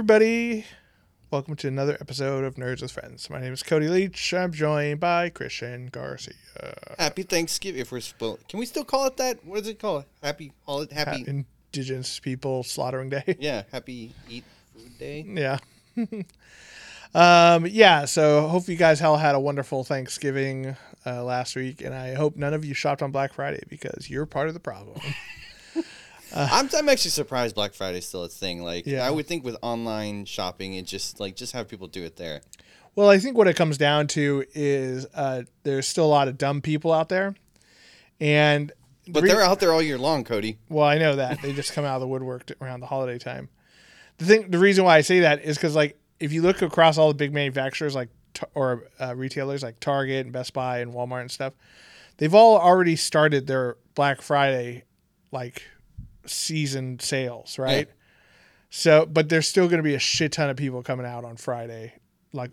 Everybody, welcome to another episode of Nerds with Friends. My name is Cody Leach. I'm joined by Christian Garcia. Happy Thanksgiving! If we're can we still call it that? What does it call it? Happy Indigenous People Slaughtering Day. Yeah, Happy Eat Food Day. Yeah. So hope you guys all had a wonderful Thanksgiving last week, and I hope none of you shopped on Black Friday because you're part of the problem. I'm actually surprised Black Friday is still a thing. I would think with online shopping, it just have people do it there. Well, I think what it comes down to is there's still a lot of dumb people out there, but they're out there all year long, Cody. Well, I know that they just come out of the woodwork around the holiday time. The reason why I say that is because if you look across all the big manufacturers or retailers like Target and Best Buy and Walmart and stuff, they've all already started their Black Friday season sales, right? Yeah. So, but there's still going to be a shit ton of people coming out on Friday.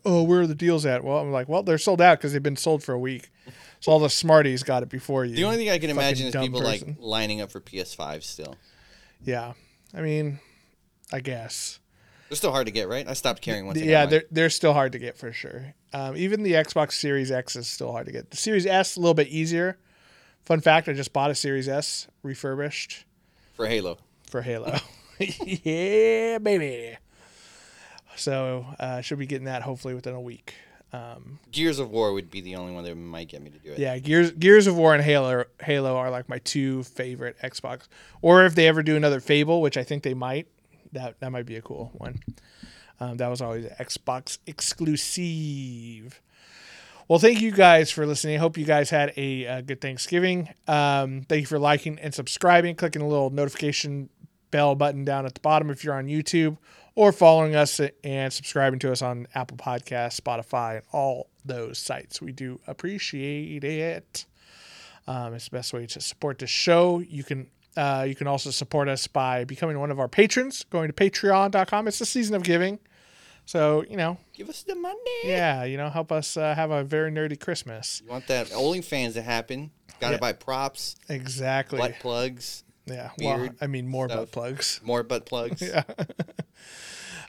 Where are the deals at? Well, I'm like, they're sold out because they've been sold for a week. So all the smarties got it before you. The only thing I can imagine is people lining up for PS5 still. Yeah. I mean, I guess. They're still hard to get, right? I stopped carrying one. Yeah, they're still hard to get for sure. Even the Xbox Series X is still hard to get. The Series S, a little bit easier. Fun fact, I just bought a Series S refurbished. For Halo. Yeah, baby. So should be getting that hopefully within a week. Gears of War would be the only one that might get me to do it. Yeah, Gears of War and Halo are my two favorite Xbox. Or if they ever do another Fable, which I think they might, that might be a cool one. That was always an Xbox exclusive. Well, thank you guys for listening. I hope you guys had a good Thanksgiving. Thank you for liking and subscribing, clicking the little notification bell button down at the bottom if you're on YouTube, or following us and subscribing to us on Apple Podcasts, Spotify, and all those sites. We do appreciate it. It's the best way to support the show. You can also support us by becoming one of our patrons, going to Patreon.com. It's the season of giving. So, give us the money. Yeah, help us have a very nerdy Christmas. You want that OnlyFans to happen. Got to buy props. Exactly. Butt plugs. Yeah. Well, I mean, more stuff. Butt plugs. More butt plugs. Yeah.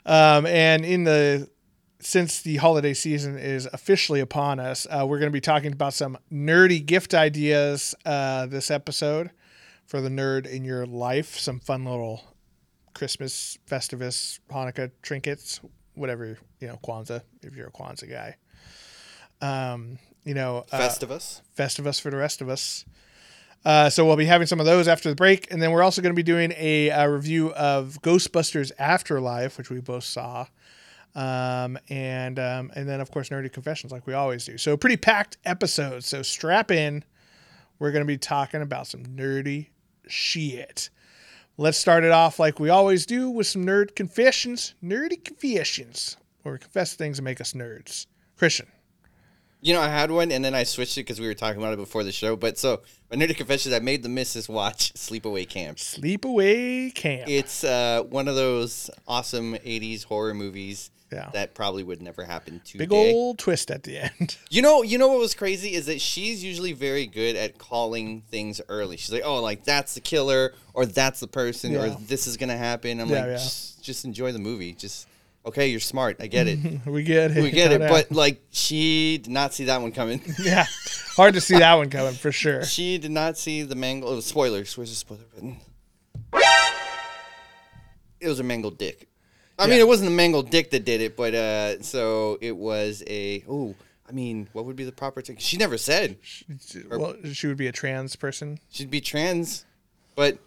And since the holiday season is officially upon us, we're going to be talking about some nerdy gift ideas this episode for the nerd in your life. Some fun little Christmas, Festivus, Hanukkah trinkets. Whatever, Kwanzaa, if you're a Kwanzaa guy. Festivus for the rest of us. So we'll be having some of those after the break. And then we're also going to be doing a review of Ghostbusters Afterlife, which we both saw. And then, of course, Nerdy Confessions like we always do. So pretty packed episode. So strap in. We're going to be talking about some nerdy shit. Let's start it off like we always do with some nerdy confessions, where we confess things that make us nerds. Christian. I had one, and then I switched it because we were talking about it before the show. But so, my nerdy confessions, I made the missus watch Sleepaway Camp. It's one of those awesome 80s horror movies that probably would never happen today. Big old twist at the end. You know what was crazy is that she's usually very good at calling things early. She's like, oh, that's the killer, or that's the person, or this is going to happen. I'm just enjoy the movie. Just okay, you're smart. I get it. We get it. But, like, she did not see that one coming. Yeah. Hard to see that one coming, for sure. She did not see the mangled... Oh, spoilers. Where's the spoiler button? It was a mangled dick. I mean, it wasn't the mangled dick that did it, but so it was a... Ooh, I mean, what would be the proper thing? She never said. She would be a trans person. She'd be trans, but...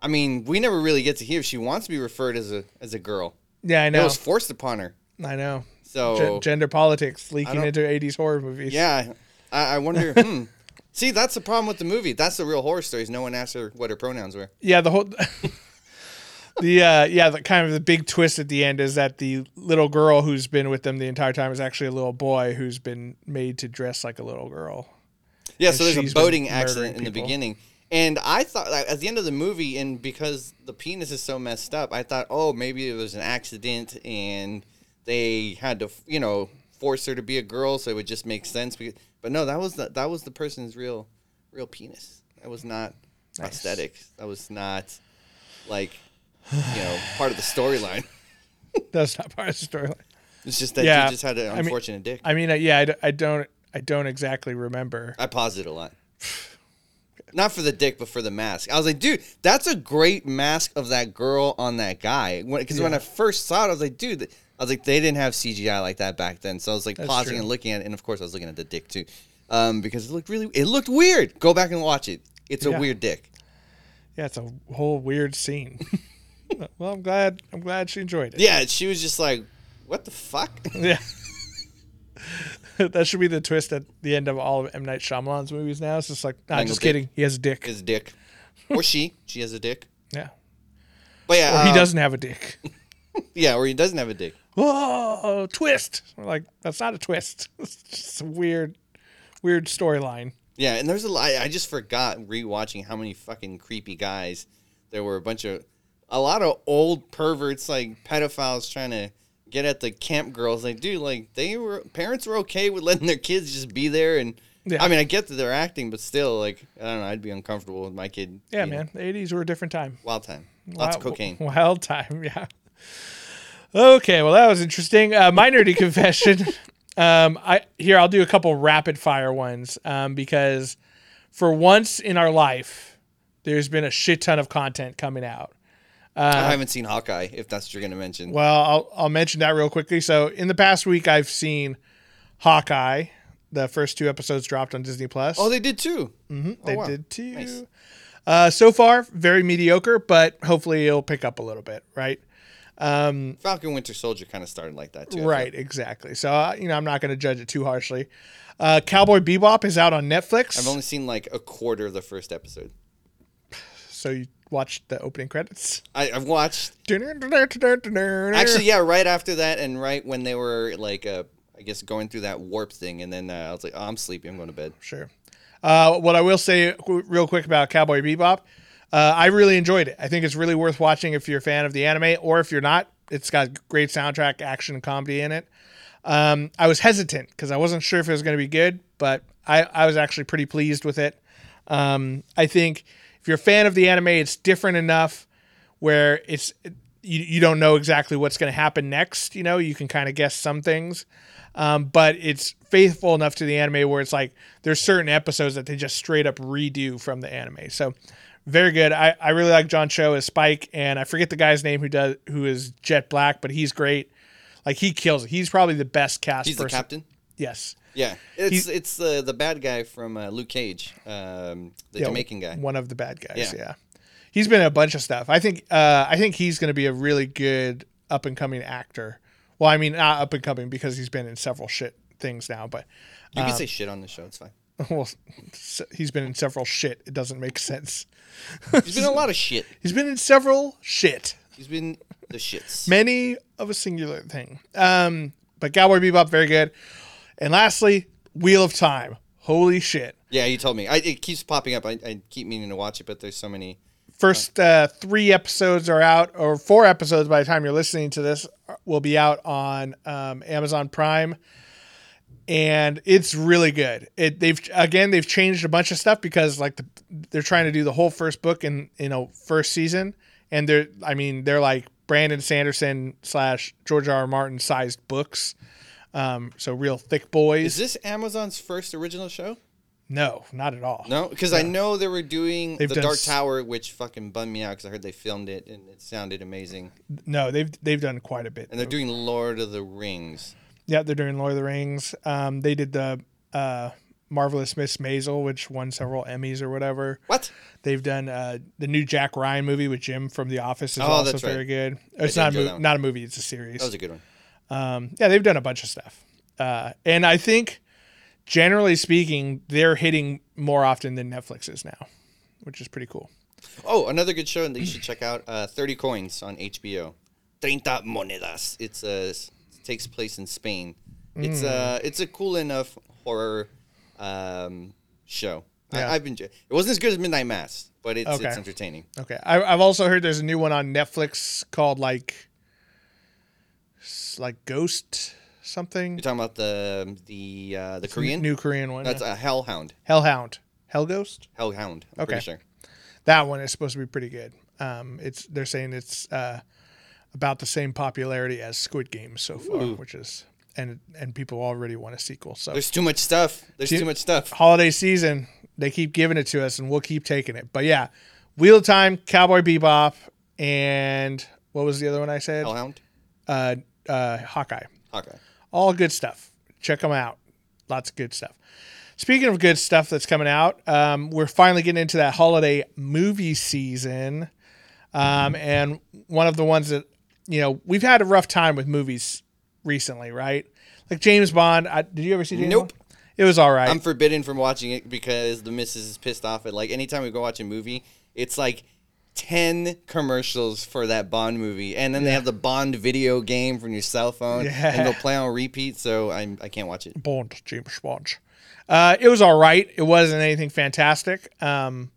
I mean, we never really get to hear if she wants to be referred as a girl. Yeah, I know. It was forced upon her. I know. So gender politics leaking into 80s horror movies. Yeah. I wonder. See, that's the problem with the movie. That's the real horror stories. No one asked her what her pronouns were. Yeah, the whole... The kind of the big twist at the end is that the little girl who's been with them the entire time is actually a little boy who's been made to dress like a little girl. Yeah, and so there's a boating accident in the beginning. And I thought, like, at the end of the movie, and because the penis is so messed up, I thought, oh, maybe it was an accident and they had to, you know, force her to be a girl, so it would just make sense. But no, that was the person's real penis. That was not prosthetic. That was not, like, you know, part of the storyline. That's not part of the storyline. It's just that you just had an unfortunate dick. I mean, I don't exactly remember. I paused it a lot. Not for the dick, but for the mask. I was like, dude, that's a great mask of that girl on that guy. Because when I first saw it, I was like, dude, they didn't have CGI like that back then. So I was like, that's pausing and looking at it. And of course, I was looking at the dick too, because it looked weird. Go back and watch it. It's a weird dick. Yeah, it's a whole weird scene. Well, I'm glad she enjoyed it. Yeah, she was just like, what the fuck? Yeah. That should be the twist at the end of all of M. Night Shyamalan's movies now. It's just like, nah, just kidding. He has a dick. Or she has a dick. Yeah. But yeah. Or he doesn't have a dick. Yeah, or he doesn't have a dick. Oh, twist. We're like, that's not a twist. It's just a weird storyline. Yeah, and there's a lot. I just forgot rewatching how many fucking creepy guys there were. A lot of old perverts, like pedophiles trying to get at the camp girls. Like, dude, like, parents were okay with letting their kids just be there. And I mean, I get that they're acting, but still, like, I don't know, I'd be uncomfortable with my kid. Yeah, man. The 80s were a different time. Wild time. Lots of cocaine. Wild time, yeah. Okay, well, that was interesting. My nerdy confession. I'll do a couple rapid fire ones, because for once in our life, there's been a shit ton of content coming out. I haven't seen Hawkeye, if that's what you're going to mention. Well, I'll mention that real quickly. So in the past week, I've seen Hawkeye. The first two episodes dropped on Disney+. Oh, they did too? Mm-hmm. They did too. Nice. So far, very mediocre, but hopefully it'll pick up a little bit, right? Falcon Winter Soldier kind of started like that too. Right, exactly. So, I'm not going to judge it too harshly. Cowboy Bebop is out on Netflix. I've only seen like a quarter of the first episode. So you watched the opening credits? I've watched. Actually, yeah, right after that, and right when they were like, I guess, going through that warp thing, and then I was like, oh, I'm sleepy, I'm going to bed. Sure. What I will say real quick about Cowboy Bebop, I really enjoyed it. I think it's really worth watching if you're a fan of the anime, or if you're not, it's got great soundtrack, action, and comedy in it. I was hesitant because I wasn't sure if it was going to be good, but I was actually pretty pleased with it. I think. If you're a fan of the anime, it's different enough where it's you don't know exactly what's going to happen next. You know, you can kind of guess some things, but it's faithful enough to the anime where it's like there's certain episodes that they just straight up redo from the anime. So very good. I really like John Cho as Spike, and I forget the guy's name who is Jet Black, but he's great. Like, he kills it. He's probably the best cast. He's the captain. Yes. Yeah, it's the bad guy from Luke Cage, the Jamaican guy. One of the bad guys, yeah. He's been in a bunch of stuff. I think he's going to be a really good up-and-coming actor. Well, I mean, not up-and-coming because he's been in several shit things now. But you can say shit on the show. It's fine. Well, he's been in several shit. It doesn't make sense. He's been in a lot of shit. He's been in several shit. He's been the shits. Many of a singular thing. But Cowboy Bebop, very good. And lastly, Wheel of Time. Holy shit. Yeah, you told me. It keeps popping up. I keep meaning to watch it, but there's so many. First three episodes are out, or four episodes by the time you're listening to this will be out on Amazon Prime. And it's really good. They've changed a bunch of stuff because they're trying to do the whole first book in first season. And they're like Brandon Sanderson / George R. R. Martin sized books. So real thick boys. Is this Amazon's first original show? No, not at all. No, because I know they were doing the Dark Tower, which fucking bummed me out because I heard they filmed it and it sounded amazing. No, they've done quite a bit. And they're doing Lord of the Rings. Yeah, they're doing Lord of the Rings. They did the Marvelous Miss Maisel, which won several Emmys or whatever. What? They've done the new Jack Ryan movie with Jim from The Office is also very good. It's not a movie, it's a series. That was a good one. Yeah, they've done a bunch of stuff. And I think, generally speaking, they're hitting more often than Netflix is now, which is pretty cool. Oh, another good show that you should check out, 30 Coins on HBO. 30 Monedas. It takes place in Spain. It's a cool enough horror show. Yeah. I've been. It wasn't as good as Midnight Mass, but it's entertaining. Okay. I've also heard there's a new one on Netflix called like Ghost something. You're talking about the Korean? New Korean one. That's a Hellhound. Hellhound. I'm pretty sure. That one is supposed to be pretty good. They're saying it's about the same popularity as Squid Game so far, which is and people already want a sequel. So there's too much stuff. Too much stuff. Holiday season, they keep giving it to us and we'll keep taking it. But yeah, Wheel of Time, Cowboy Bebop, and what was the other one I said? Hellhound. Hawkeye. All good stuff. Check them out. Lots of good stuff. Speaking of good stuff that's coming out, we're finally getting into that holiday movie season. And one of the ones that, we've had a rough time with movies recently, right? Like James Bond. Did you ever see James Bond? Nope. It was all right. I'm forbidden from watching it because the missus is pissed off at anytime we go watch a movie, it's 10 commercials for that Bond movie, and then they have the Bond video game from your cell phone, and they'll play on repeat, so I can't watch it. James Bond. It was all right. It wasn't anything fantastic. Then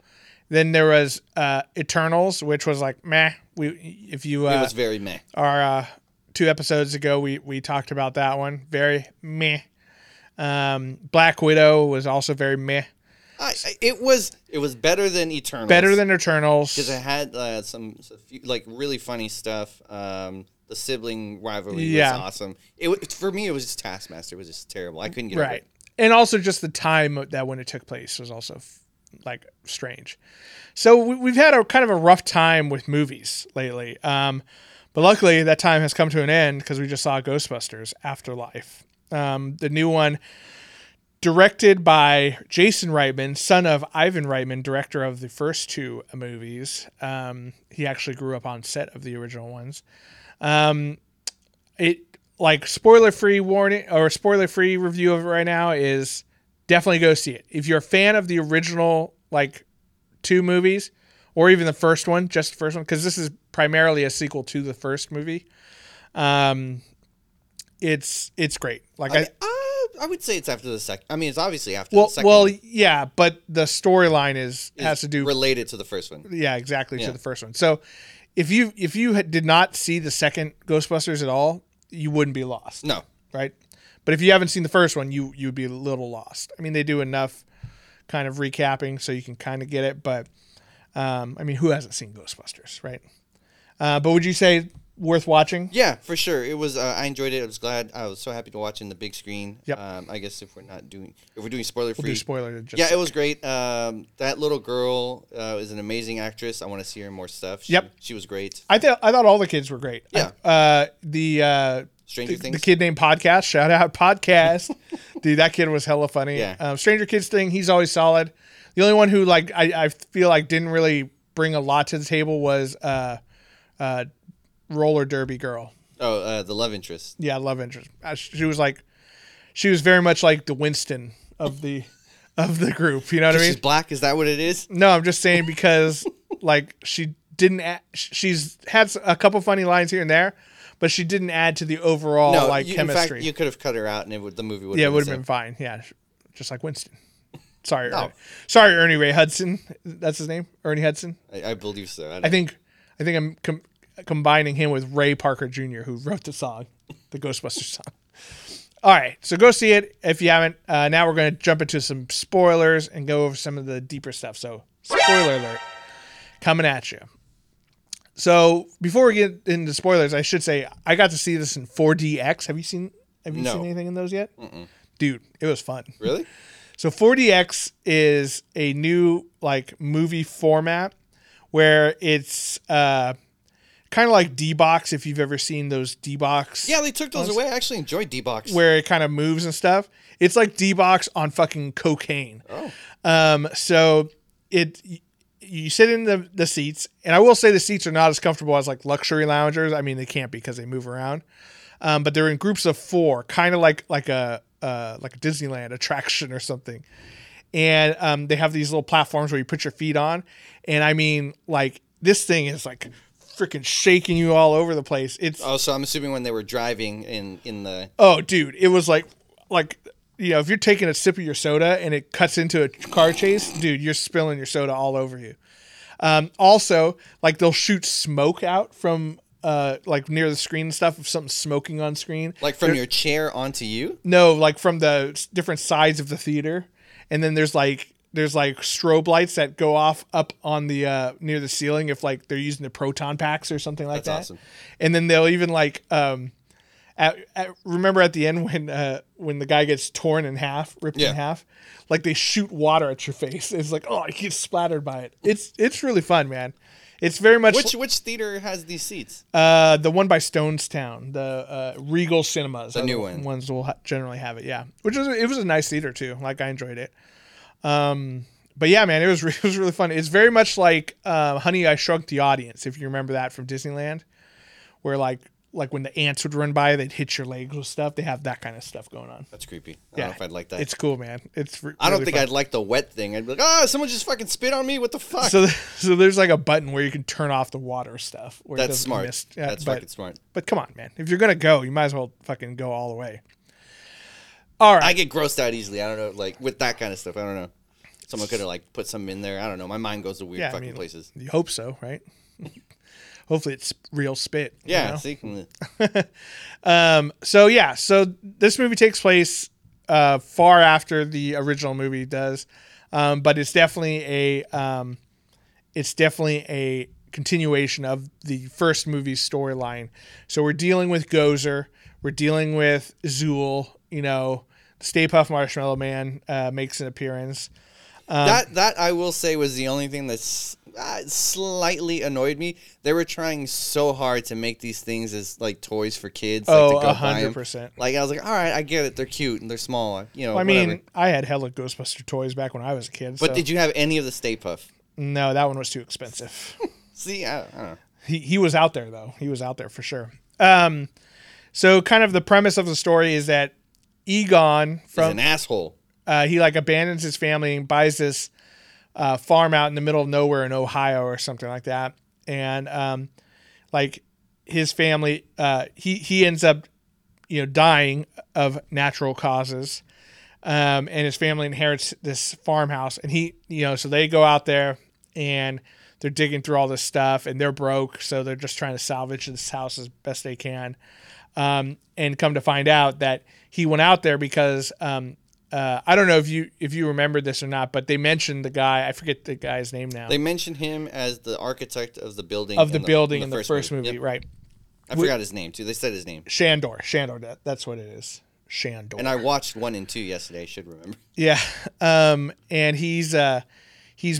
there was Eternals, which was meh. It was very meh. Our 2 episodes ago, we talked about that one. Very meh. Black Widow was also very meh. It was better than Eternals. Because it had some really funny stuff. The sibling rivalry was awesome. For me, it was just Taskmaster. It was just terrible. I couldn't get over it. And also just the time that when it took place was also strange. So we've had a kind of a rough time with movies lately. But luckily, that time has come to an end because we just saw Ghostbusters Afterlife. The new one. Directed by Jason Reitman, son of Ivan Reitman, director of the first 2 movies. He actually grew up on set of the original ones. Spoiler-free warning or spoiler-free review of it right now is definitely go see it. If you're a fan of the original 2 movies or even the first one, just the first one, because this is primarily a sequel to the first movie. It's great. I would say it's after the second. I mean, it's obviously after the second. Well, yeah, but the storyline has to do related to the first one. Yeah, exactly to the first one. So, if you did not see the second Ghostbusters at all, you wouldn't be lost. No, right? But if you haven't seen the first one, you'd be a little lost. I mean, they do enough kind of recapping so you can kind of get it. But I mean, who hasn't seen Ghostbusters, right? But would you say? Worth watching? Yeah, for sure. It was. I enjoyed it. I was glad. I was so happy to watch in the big screen. Yep. I guess if we're doing spoiler free, we'll do spoiler. It was great. That little girl is an amazing actress. I want to see her in more stuff. She was great. I thought all the kids were great. Yeah. Stranger Things. The kid named Podcast. Shout out Podcast. Dude, that kid was hella funny. Yeah. Stranger Kids thing. He's always solid. The only one who I feel didn't really bring a lot to the table was roller derby girl. The love interest. Yeah, love interest. She was she was very much the Winston of the group. You know what I mean? She's black. Is that what it is? No, I'm just saying because she didn't. She's had a couple funny lines here and there, but she didn't add to the overall chemistry. In fact, you could have cut her out, and the movie would. Yeah, it would have been fine. Yeah, just like Winston. Sorry, no. Sorry, Ernie Ray Hudson. That's his name, Ernie Hudson. I believe so. I think I'm. Combining him with Ray Parker Jr., who wrote the song, the Ghostbusters song. All right, so go see it if you haven't. Now we're going to jump into some spoilers and go over some of the deeper stuff. So, spoiler alert coming at you. So before we get into spoilers, I should say I got to see this in 4DX. Have you seen anything in those yet? Mm-mm. Dude, it was fun. Really? So 4DX is a new like movie format where it's kind of like D-Box, if you've ever seen those D-Box. Yeah, they took those away. I actually enjoyed D-Box. Where it kind of moves and stuff. It's like D-Box on fucking cocaine. Oh. So you sit in the seats, and I will say the seats are not as comfortable as like luxury loungers. I mean, they can't be because they move around. But they're in groups of four, kind of like a Disneyland attraction or something. And they have these little platforms where you put your feet on. And I mean, like, this thing is like freaking shaking you all over the place. So I'm assuming when they were driving in the... Oh, dude, it was like, you know, if you're taking a sip of your soda and it cuts into a car chase, dude, you're spilling your soda all over you. Also, like, they'll shoot smoke out from... like near the screen and stuff, if something's smoking on screen. Like from your chair onto you? No, like from the different sides of the theater. And then there's like strobe lights that go off up on the near the ceiling if like they're using the proton packs or something like that. That's awesome. And then they'll even like remember at the end when the guy gets torn in half, ripped in half, like they shoot water at your face. It's like, oh, you get splattered by it. It's really fun, man. It's very much... Which theater has these seats? The one by Stonestown, the Regal Cinemas. The new one. Ones will generally have it, yeah. It was a nice theater, too. Like, I enjoyed it. But yeah, man, it was really fun. It's very much like Honey, I Shrunk the Audience, if you remember that from Disneyland, where like when the ants would run by, they'd hit your legs with stuff. They have that kind of stuff going on. That's creepy. I don't know if I'd like that. It's cool, man. I don't think I'd like the wet thing. I'd be like, someone just fucking spit on me. What the fuck? So there's like a button where you can turn off the water stuff. That's smart. Fucking smart. But come on, man. If you're going to go, you might as well fucking go all the way. All right. I get grossed out easily. I don't know. Like with that kind of stuff. I don't know. Someone could have like put something in there. I don't know. My mind goes to weird places. You hope so, right? Hopefully it's real spit. Yeah. You know? So this movie takes place far after the original movie does, but it's definitely a continuation of the first movie's storyline. So we're dealing with Gozer, we're dealing with Zool. You know, Stay Puft Marshmallow Man makes an appearance. That I will say was the only thing that's slightly annoyed me. They were trying so hard to make these things as like toys for kids. Oh, 100%. Like I was like, all right, I get it. They're cute and they're small. You know, well, I mean, whatever. I had hella Ghostbuster toys back when I was a kid. But did you have any of the Stay Puft? No, that one was too expensive. See, I don't know. He was out there though. He was out there for sure. So kind of the premise of the story is that Egon is an asshole. He like abandons his family and buys this farm out in the middle of nowhere in Ohio or something like that. And like his family, he ends up, you know, dying of natural causes. And his family inherits this farmhouse, and he, you know, so they go out there and they're digging through all this stuff, and they're broke. So they're just trying to salvage this house as best they can. And come to find out that he went out there because, I don't know if you remember this or not, but they mentioned the guy. I forget the guy's name now. They mentioned him as the architect of the building. Of the building in the first movie, yep. Right. I forgot his name, too. They said his name. Shandor. That's what it is. Shandor. And I watched 1 and 2 yesterday. I should remember. Yeah. And he's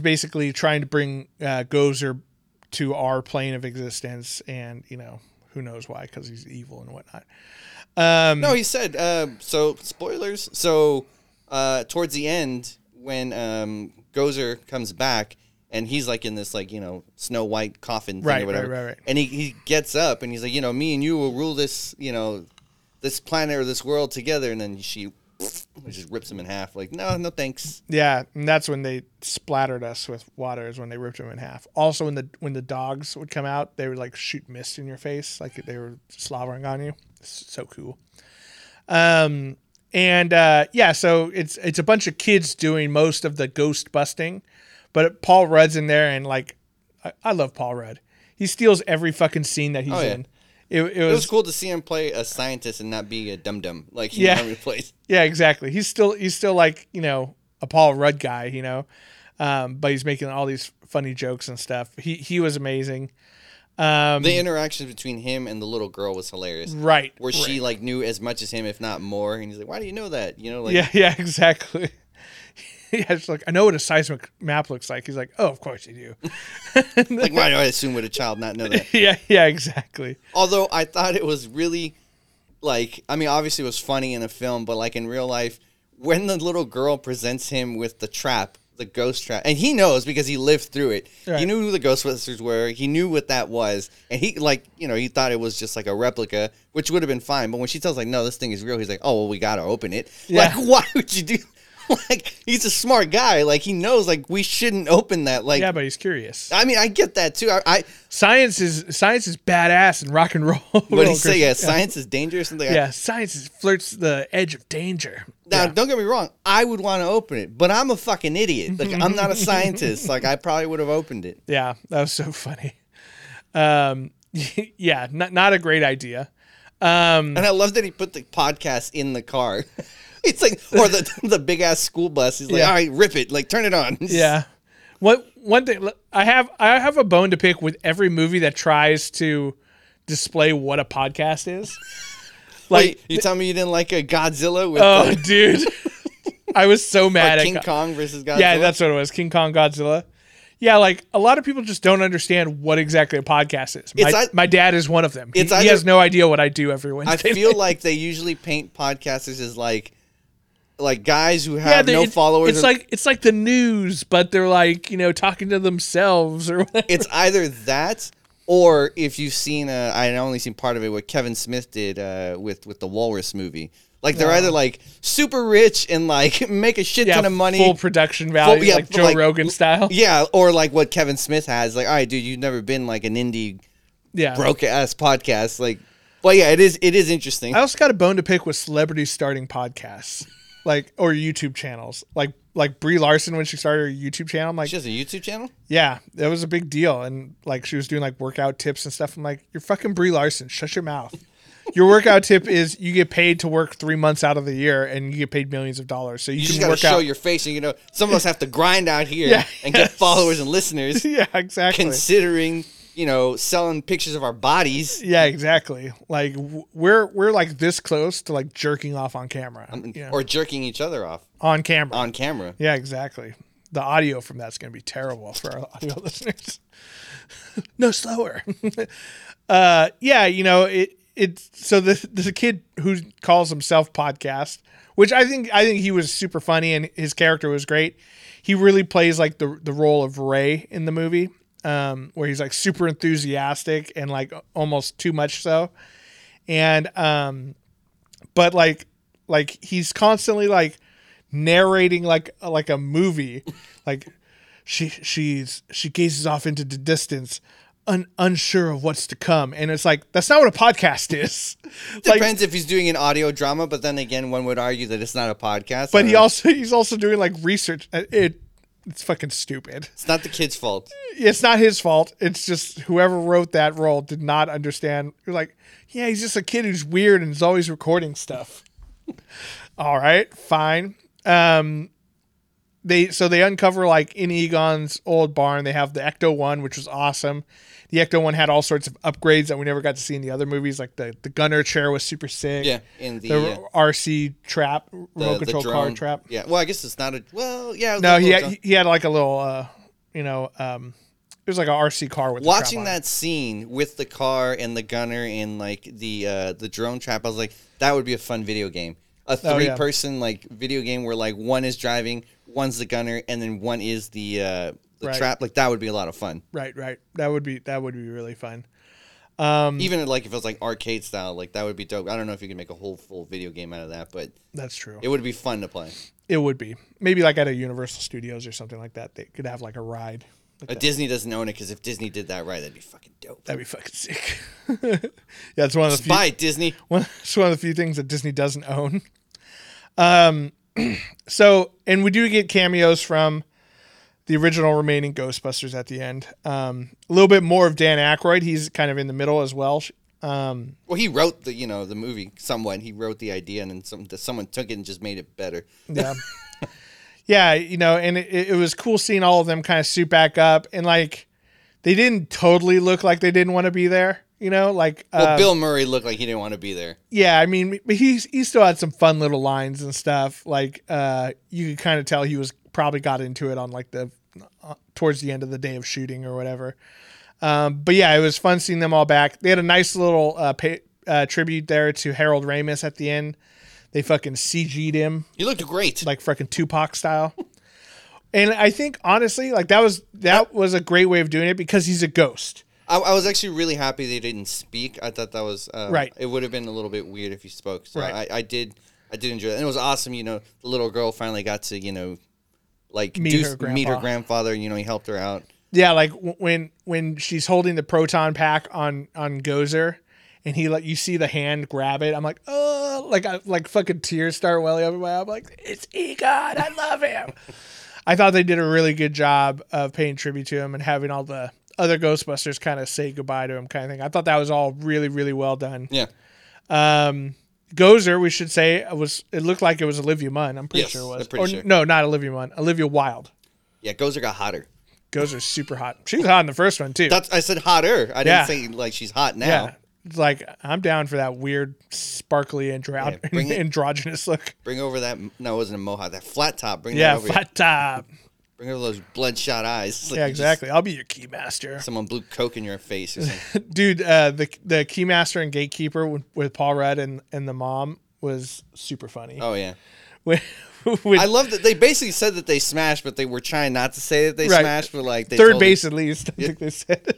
basically trying to bring Gozer to our plane of existence. And, you know, who knows why, because he's evil and whatnot. No, he said, so spoilers. So... towards the end, when Gozer comes back, and he's like in this like, you know, Snow White coffin thing or whatever, right. And he gets up and he's like, you know, me and you will rule this, you know, this planet or this world together, and then she just rips him in half. Like, no thanks. Yeah, and that's when they splattered us with water, is when they ripped him in half. Also, when the dogs would come out, they would like shoot mist in your face, like they were slobbering on you. It's so cool. And so it's a bunch of kids doing most of the ghost busting, but Paul Rudd's in there, and like, I love Paul Rudd. He steals every fucking scene that he's in. It was cool to see him play a scientist and not be a dum dum like he normally plays. Yeah, exactly. He's still like, you know, a Paul Rudd guy, you know, but he's making all these funny jokes and stuff. He was amazing. The interaction between him and the little girl was hilarious. Right. Where she like knew as much as him, if not more. And he's like, why do you know that? You know, like, yeah, exactly. Yeah, it's like, I know what a seismic map looks like. He's like, oh, of course you do. Like, why do I assume would a child not know that? Yeah, exactly. Although I thought it was really, like, I mean, obviously it was funny in a film, but like in real life, when the little girl presents him with the trap, the ghost trap, and he knows because he lived through it. Right. He knew who the Ghostbusters were. He knew what that was. And he, like, you know, he thought it was just like a replica, which would have been fine. But when she tells, like, no, this thing is real, he's like, oh, well, we got to open it. Yeah. Like, why would you do that? Like, he's a smart guy. Like, he knows, like, we shouldn't open that. Like, yeah, but he's curious. I mean, I get that too. I science is badass and rock and roll. What did he say? Yeah, science is dangerous. Something like that. Science flirts the edge of danger. Now, don't get me wrong. I would want to open it, but I'm a fucking idiot. Like, I'm not a scientist. Like, I probably would have opened it. Yeah, that was so funny. Yeah, not a great idea. And I love that he put the podcast in the car. It's like, or the big ass school bus. He's like, all right, rip it, like turn it on. Yeah, one thing I have a bone to pick with every movie that tries to display what a podcast is. Like, wait, you tell me you didn't like a Godzilla? With dude, I was so mad at King Kong versus Godzilla. Yeah, that's what it was, King Kong Godzilla. Yeah, like a lot of people just don't understand what exactly a podcast is. My dad is one of them. He has no idea what I do every Wednesday. I feel like they usually paint podcasters as like guys who have no followers. It's like the news, but they're like, you know, talking to themselves or whatever. It's either that, or if you've seen I only seen part of it, what Kevin Smith did with the Walrus movie. Like, they're either like super rich and like make a shit ton of money, full production value, like Joe Rogan style. Yeah, or like what Kevin Smith has. Like, all right, dude, you've never been like an indie, broke ass podcast. Like, well, yeah, it is interesting. I also got a bone to pick with celebrities starting podcasts. Like, or YouTube channels, like Brie Larson when she started her YouTube channel. I'm like, she has a YouTube channel? Yeah, that was a big deal, and like she was doing like workout tips and stuff. I'm like, you're fucking Brie Larson, shut your mouth. Your workout tip is you get paid to work 3 months out of the year, and you get paid millions of dollars. So you just gotta show your face, and you know some of us have to grind out here and get followers and listeners. Yeah, exactly. Considering, you know, selling pictures of our bodies. Yeah, exactly. Like we're like this close to like jerking off on camera, or jerking each other off on camera. On camera. Yeah, exactly. The audio from that's going to be terrible for our audio listeners. No, slower. Yeah, you know it. It's so there's a kid who calls himself Podcast, which I think he was super funny and his character was great. He really plays like the role of Ray in the movie, where he's like super enthusiastic and like almost too much so. And but like he's constantly like narrating like a movie, like she gazes off into the distance, unsure of what's to come. And it's like, that's not what a podcast is. Depends if he's doing an audio drama, but then again, one would argue that it's not a podcast. But he's also doing like research. It's fucking stupid. It's not the kid's fault. It's not his fault. It's just whoever wrote that role did not understand. You're like, yeah, he's just a kid who's weird and is always recording stuff. All right, fine. They uncover like in Egon's old barn, they have the Ecto-1, which was awesome. The Ecto-1 had all sorts of upgrades that we never got to see in the other movies. Like the gunner chair was super sick. Yeah, and the RC trap, remote control car trap. Yeah, well, I guess it's not a yeah. No, he had like a little, it was like an RC car with. Watching that scene with the car and the gunner and like the drone trap, I was like, that would be a fun video game. A three-person like video game where like one is driving, one's the gunner, and then one is the trap. Like that would be a lot of fun. Right. That would be really fun. Even like if it was like arcade style, like that would be dope. I don't know if you can make a whole full video game out of that, but that's true. It would be fun to play. It would be maybe like at a Universal Studios or something like that. They could have like a ride. Like Disney doesn't own it, because if Disney did that right, that'd be fucking dope. That'd be fucking sick. Yeah, it's one of the few Disney. It's one of the few things that Disney doesn't own. So, and we do get cameos from the original remaining Ghostbusters at the end. A little bit more of Dan Aykroyd. He's kind of in the middle as well. Well, he wrote the movie. He wrote the idea, and then someone took it and just made it better. Yeah. Yeah, and it was cool seeing all of them kind of suit back up. And like they didn't totally look like they didn't want to be there. You know, like Bill Murray looked like he didn't want to be there. Yeah, I mean, but he still had some fun little lines and stuff. Like you could kind of tell he was probably got into it on like the towards the end of the day of shooting or whatever. But yeah, it was fun seeing them all back. They had a nice little tribute there to Harold Ramis at the end. They fucking CG'd him. He looked great, like fucking Tupac style. And I think honestly, like that was a great way of doing it because he's a ghost. I was actually really happy they didn't speak. I thought that was right. It would have been a little bit weird if you spoke. So right. I did enjoy it, and it was awesome. You know, the little girl finally got to meet her grandfather. You know, he helped her out. Yeah, like when she's holding the proton pack on Gozer, and he you see the hand grab it. I'm like, oh, like fucking tears start welling up in my eye. I'm like, it's Egon. I love him. I thought they did a really good job of paying tribute to him and having all the other Ghostbusters kind of say goodbye to him kind of thing. I thought that was all really, really well done. Yeah. Gozer, we should say, it looked like it was Olivia Munn. I'm pretty sure it was. Sure. No, not Olivia Munn. Olivia Wilde. Yeah, Gozer got hotter. Gozer's super hot. She was hot in the first one, too. I said hotter. I didn't say, like, she's hot now. Yeah. It's like, I'm down for that weird, sparkly, androgynous look. Bring over that. No, it wasn't a mohawk. That flat top. Bring that over. Yeah, flat top. Bring over those bloodshot eyes. Like yeah, exactly. I'll be your key master. Someone blew coke in your face. Or something. Dude, the key master and gatekeeper with Paul Rudd and the mom was super funny. Oh, yeah. I love that they basically said that they smashed, but they were trying not to say that they smashed. But like they third base at least, I think they said.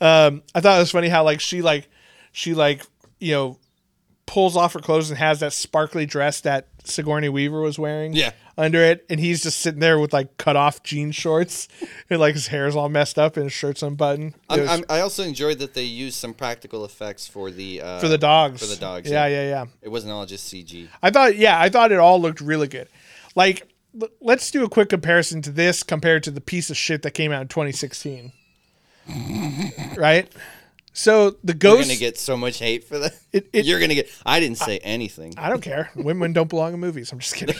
I thought it was funny how like she you know, pulls off her clothes and has that sparkly dress that Sigourney Weaver was wearing under it. And he's just sitting there with like cut off jean shorts and like his hair's all messed up and his shirt's unbuttoned. I also enjoyed that they used some practical effects for the dogs. For the dogs. Yeah. It wasn't all just CG. I thought it all looked really good. Like, let's do a quick comparison to this compared to the piece of shit that came out in 2016. Right? So the ghost. You're gonna get so much hate for that. You're gonna get. I didn't say anything. I don't care. Women don't belong in movies. I'm just kidding.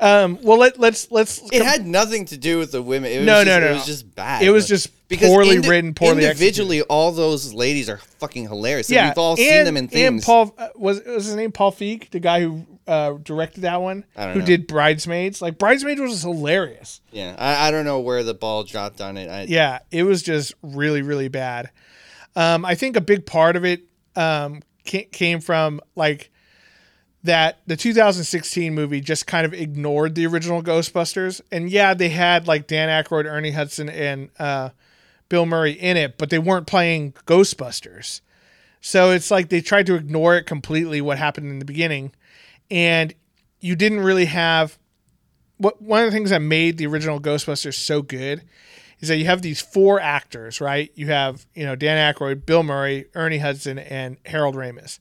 Well, let's. It had nothing to do with the women. It was just bad. It was just poorly written, poorly individually. Executed. All those ladies are fucking hilarious. Yeah, we've all seen them in things. And Paul was his name Paul Feig, the guy who directed that one, who did Bridesmaids. Like Bridesmaids was hilarious. Yeah, I don't know where the ball dropped on it. It was just really, really bad. I think a big part of it came from like that the 2016 movie just kind of ignored the original Ghostbusters, and they had like Dan Aykroyd, Ernie Hudson, and Bill Murray in it, but they weren't playing Ghostbusters, so it's like they tried to ignore it completely. What happened in the beginning, and you didn't really have one of the things that made the original Ghostbusters so good. Is that you have these four actors, right? You have, Dan Aykroyd, Bill Murray, Ernie Hudson, and Harold Ramis.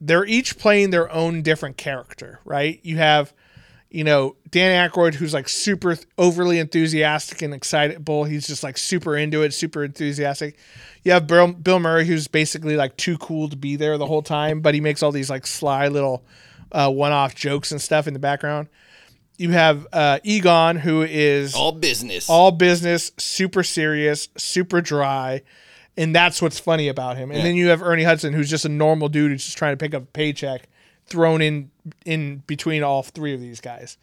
They're each playing their own different character, right? You have, Dan Aykroyd, who's like super overly enthusiastic and excitable. He's just like super into it, super enthusiastic. You have Bill Murray, who's basically like too cool to be there the whole time, but he makes all these like sly little one-off jokes and stuff in the background. You have Egon, who is all business, super serious, super dry, and that's what's funny about him. And then you have Ernie Hudson, who's just a normal dude who's just trying to pick up a paycheck, thrown in between all three of these guys.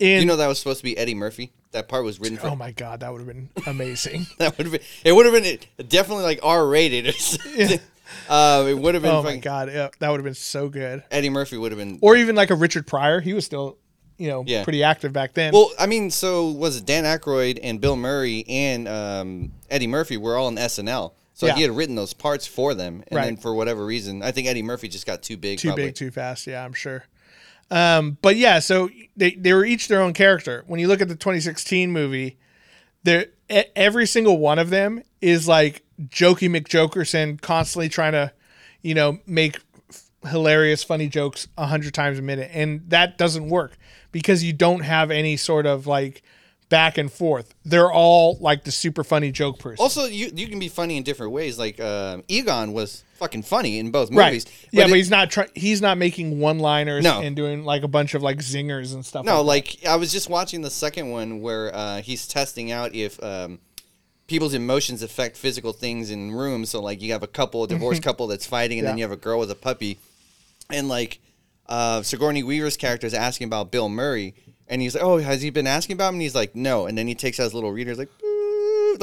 And, that was supposed to be Eddie Murphy. That part was written for. Oh my god, that would have been amazing. It would have been definitely like R-rated. It would have been. Oh my god, that would have been so good. Eddie Murphy would have been, or even like a Richard Pryor. He was still. Pretty active back then. Well, I mean, so was it Dan Aykroyd and Bill Murray and Eddie Murphy were all in SNL. So he had written those parts for them. And then for whatever reason, I think Eddie Murphy just got too big. Too big, too fast. Yeah, I'm sure. But yeah, so they were each their own character. When you look at the 2016 movie, every single one of them is like Jokey McJokerson constantly trying to, make hilarious, funny jokes 100 times a minute. And that doesn't work. Because you don't have any sort of like back and forth. They're all like the super funny joke person. Also, you can be funny in different ways. Like Egon was fucking funny in both movies. Right. But he's not making one-liners and doing like a bunch of like zingers and stuff. No, like I was just watching the second one where he's testing out if people's emotions affect physical things in rooms. So, like, you have a couple, a divorced couple that's fighting, and then you have a girl with a puppy. And, like, Sigourney Weaver's character is asking about Bill Murray. And he's like, oh, has he been asking about him? And he's like, no. And then he takes out his little reader, like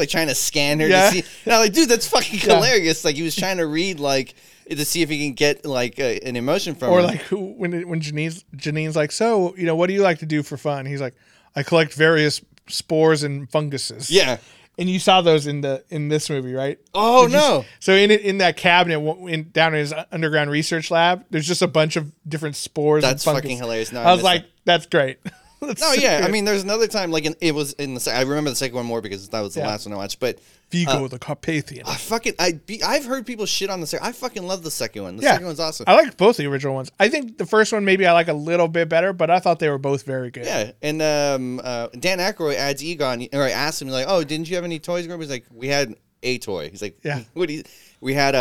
trying to scan her to see. And I'm like, dude, that's fucking hilarious. Like, he was trying to read, like, to see if he can get, like, an emotion from her. Or, like, when Janine's like, so, you know, what do you like to do for fun? He's like, I collect various spores and funguses. Yeah. And you saw those in this movie, right? Oh, no. So in that cabinet down in his underground research lab, there's just a bunch of different spores and fungus. That's fucking hilarious. No, I was like, that's great. No, yeah. I mean, there's another time, like, it was in the... I remember the second one more because that was the last one I watched, but... Vigo the Carpathian. I've heard people shit on the second... I fucking love the second one. The second one's awesome. I like both the original ones. I think the first one maybe I like a little bit better, but I thought they were both very good. Yeah, and Dan Aykroyd adds Egon, or asks him, like, oh, didn't you have any toys? He's like, we had a toy. He's like, yeah. What do you... We had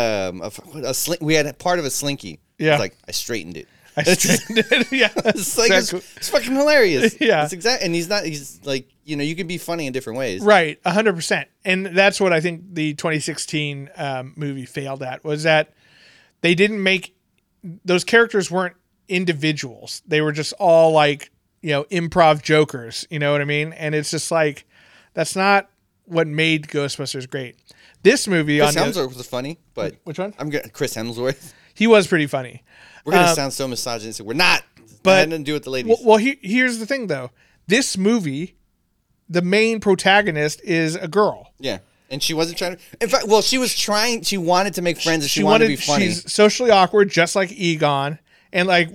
we had part of a slinky. Yeah. He's like, I straightened it. Yeah, it's like exactly. It's fucking hilarious. Yeah, it's and he's not. He's like, you know, you can be funny in different ways. Right, 100%. And that's what I think the 2016 movie failed at, was that they didn't make those characters weren't individuals. They were just all, like, you know, improv jokers. You know what I mean? And it's just like, that's not what made Ghostbusters great. This movie, Chris Hemsworth was funny, but which one? Chris Hemsworth. He was pretty funny. We're going to sound so misogynistic. We're not. But it had nothing to do with the ladies. Well, here's the thing, though. This movie, the main protagonist is a girl. Yeah. And she wasn't trying to... In fact, well, she was trying... She wanted to make friends, and she wanted to be funny. She's socially awkward, just like Egon. And, like,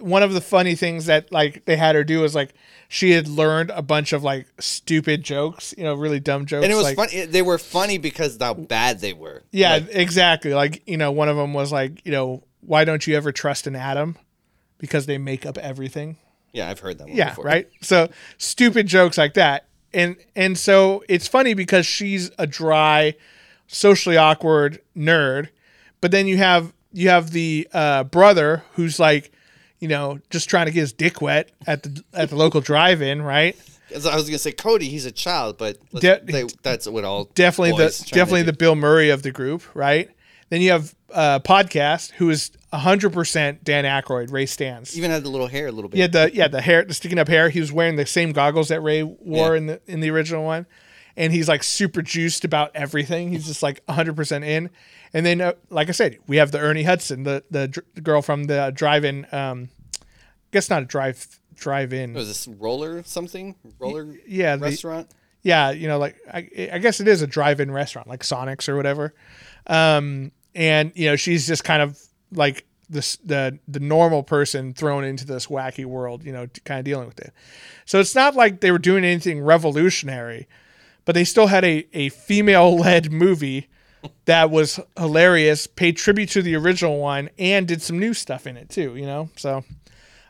one of the funny things that, like, they had her do was, like, she had learned a bunch of, like, stupid jokes, you know, really dumb jokes. And it was, like, funny. They were funny because of how bad they were. Yeah, like, exactly. Like, you know, one of them was, like, you know... Why don't you ever trust an atom? Because they make up everything. Yeah, I've heard that one before. Yeah, right? So stupid jokes like that. And so it's funny because she's a dry, socially awkward nerd. But then you have the brother who's, like, you know, just trying to get his dick wet at the local drive-in, right? As I was going to say, Cody, he's a child, but that's what all definitely the Bill Murray of the group, right? Then you have Podcast, who is 100% Dan Aykroyd, Ray Stans. Even had the little hair a little bit. Yeah, the hair, the sticking up hair. He was wearing the same goggles that Ray wore in the original one, and he's, like, super juiced about everything. He's just, like, 100% in. And then, like I said, we have the Ernie Hudson, the girl from the drive-in. I guess not a drive-in. Was this roller something? Roller? Yeah, restaurant. Yeah, you know, like I guess it is a drive-in restaurant, like Sonic's or whatever. And, you know, she's just kind of like the normal person thrown into this wacky world, you know, kind of dealing with it. So it's not like they were doing anything revolutionary, but they still had a female-led movie that was hilarious, paid tribute to the original one, and did some new stuff in it too, you know? So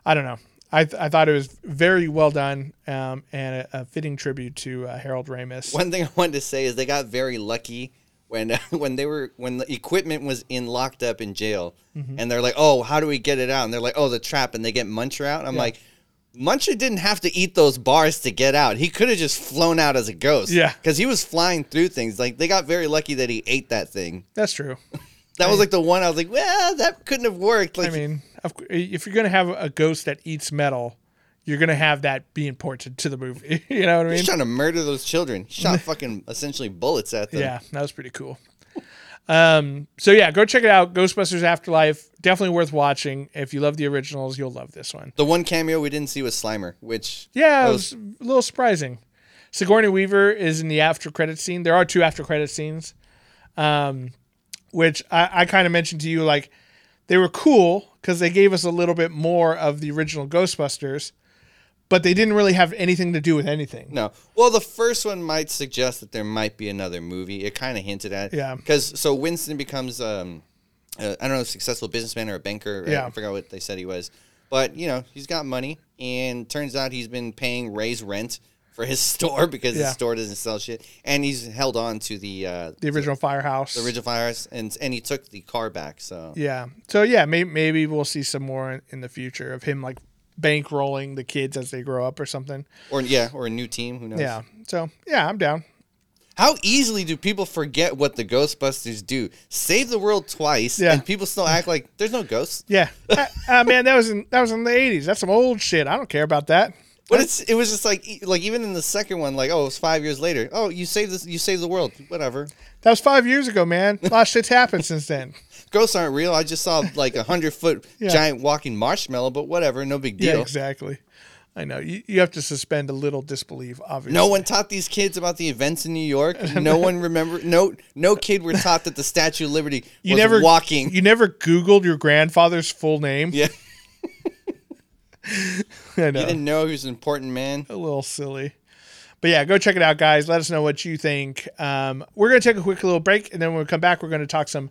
I don't know. I thought it was very well done, and a fitting tribute to Harold Ramis. One thing I wanted to say is they got very lucky. When the equipment was locked up in jail, and they're like, oh, how do we get it out? And they're like, oh, the trap, and they get Muncher out. I'm like, Muncher didn't have to eat those bars to get out. He could have just flown out as a ghost. Yeah, because he was flying through things. Like, they got very lucky that he ate that thing. That's true. That was like the one I was like, well, that couldn't have worked. Like, I mean, if you're gonna have a ghost that eats metal, you're going to have that be important to the movie. You know what I mean? He's trying to murder those children. He shot fucking essentially bullets at them. Yeah, that was pretty cool. So, yeah, go check it out. Ghostbusters Afterlife. Definitely worth watching. If you love the originals, you'll love this one. The one cameo we didn't see was Slimer, which... Yeah, it was a little surprising. Sigourney Weaver is in the after-credit scene. There are two after-credit scenes, which I kind of mentioned to you, like, they were cool because they gave us a little bit more of the original Ghostbusters, but they didn't really have anything to do with anything. No. Well, the first one might suggest that there might be another movie. It kind of hinted at it. Yeah. Because so Winston becomes, I don't know, a successful businessman or a banker. Right? Yeah. I forgot what they said he was. But, you know, he's got money. And turns out he's been paying Ray's rent for his store because his store doesn't sell shit. And he's held on to the original firehouse. The original firehouse. And he took the car back. So, yeah. So, yeah, maybe we'll see some more in the future of him, like, bankrolling the kids as they grow up or something, or a new team, who knows. Yeah, so yeah, I'm down. How easily do people forget what the Ghostbusters do? Save the world twice, and people still act like there's no ghosts. Yeah, man, that was in the 80s. That's some old shit. I don't care about that. But it was just like even in the second one, like, oh, it was 5 years later. Oh, you saved the world. Whatever. That was 5 years ago, man. A lot of shit's happened since then. Ghosts aren't real. I just saw like 100-foot giant walking marshmallow, but whatever, no big deal. Yeah, exactly. I know. You have to suspend a little disbelief, obviously. No one taught these kids about the events in New York. No one remembered. No kid were taught that the Statue of Liberty was walking. You never Googled your grandfather's full name? Yeah. I know. You didn't know he was an important man. A little silly. But yeah, go check it out, guys. Let us know what you think. We're going to take a quick little break, and then when we come back, we're going to talk some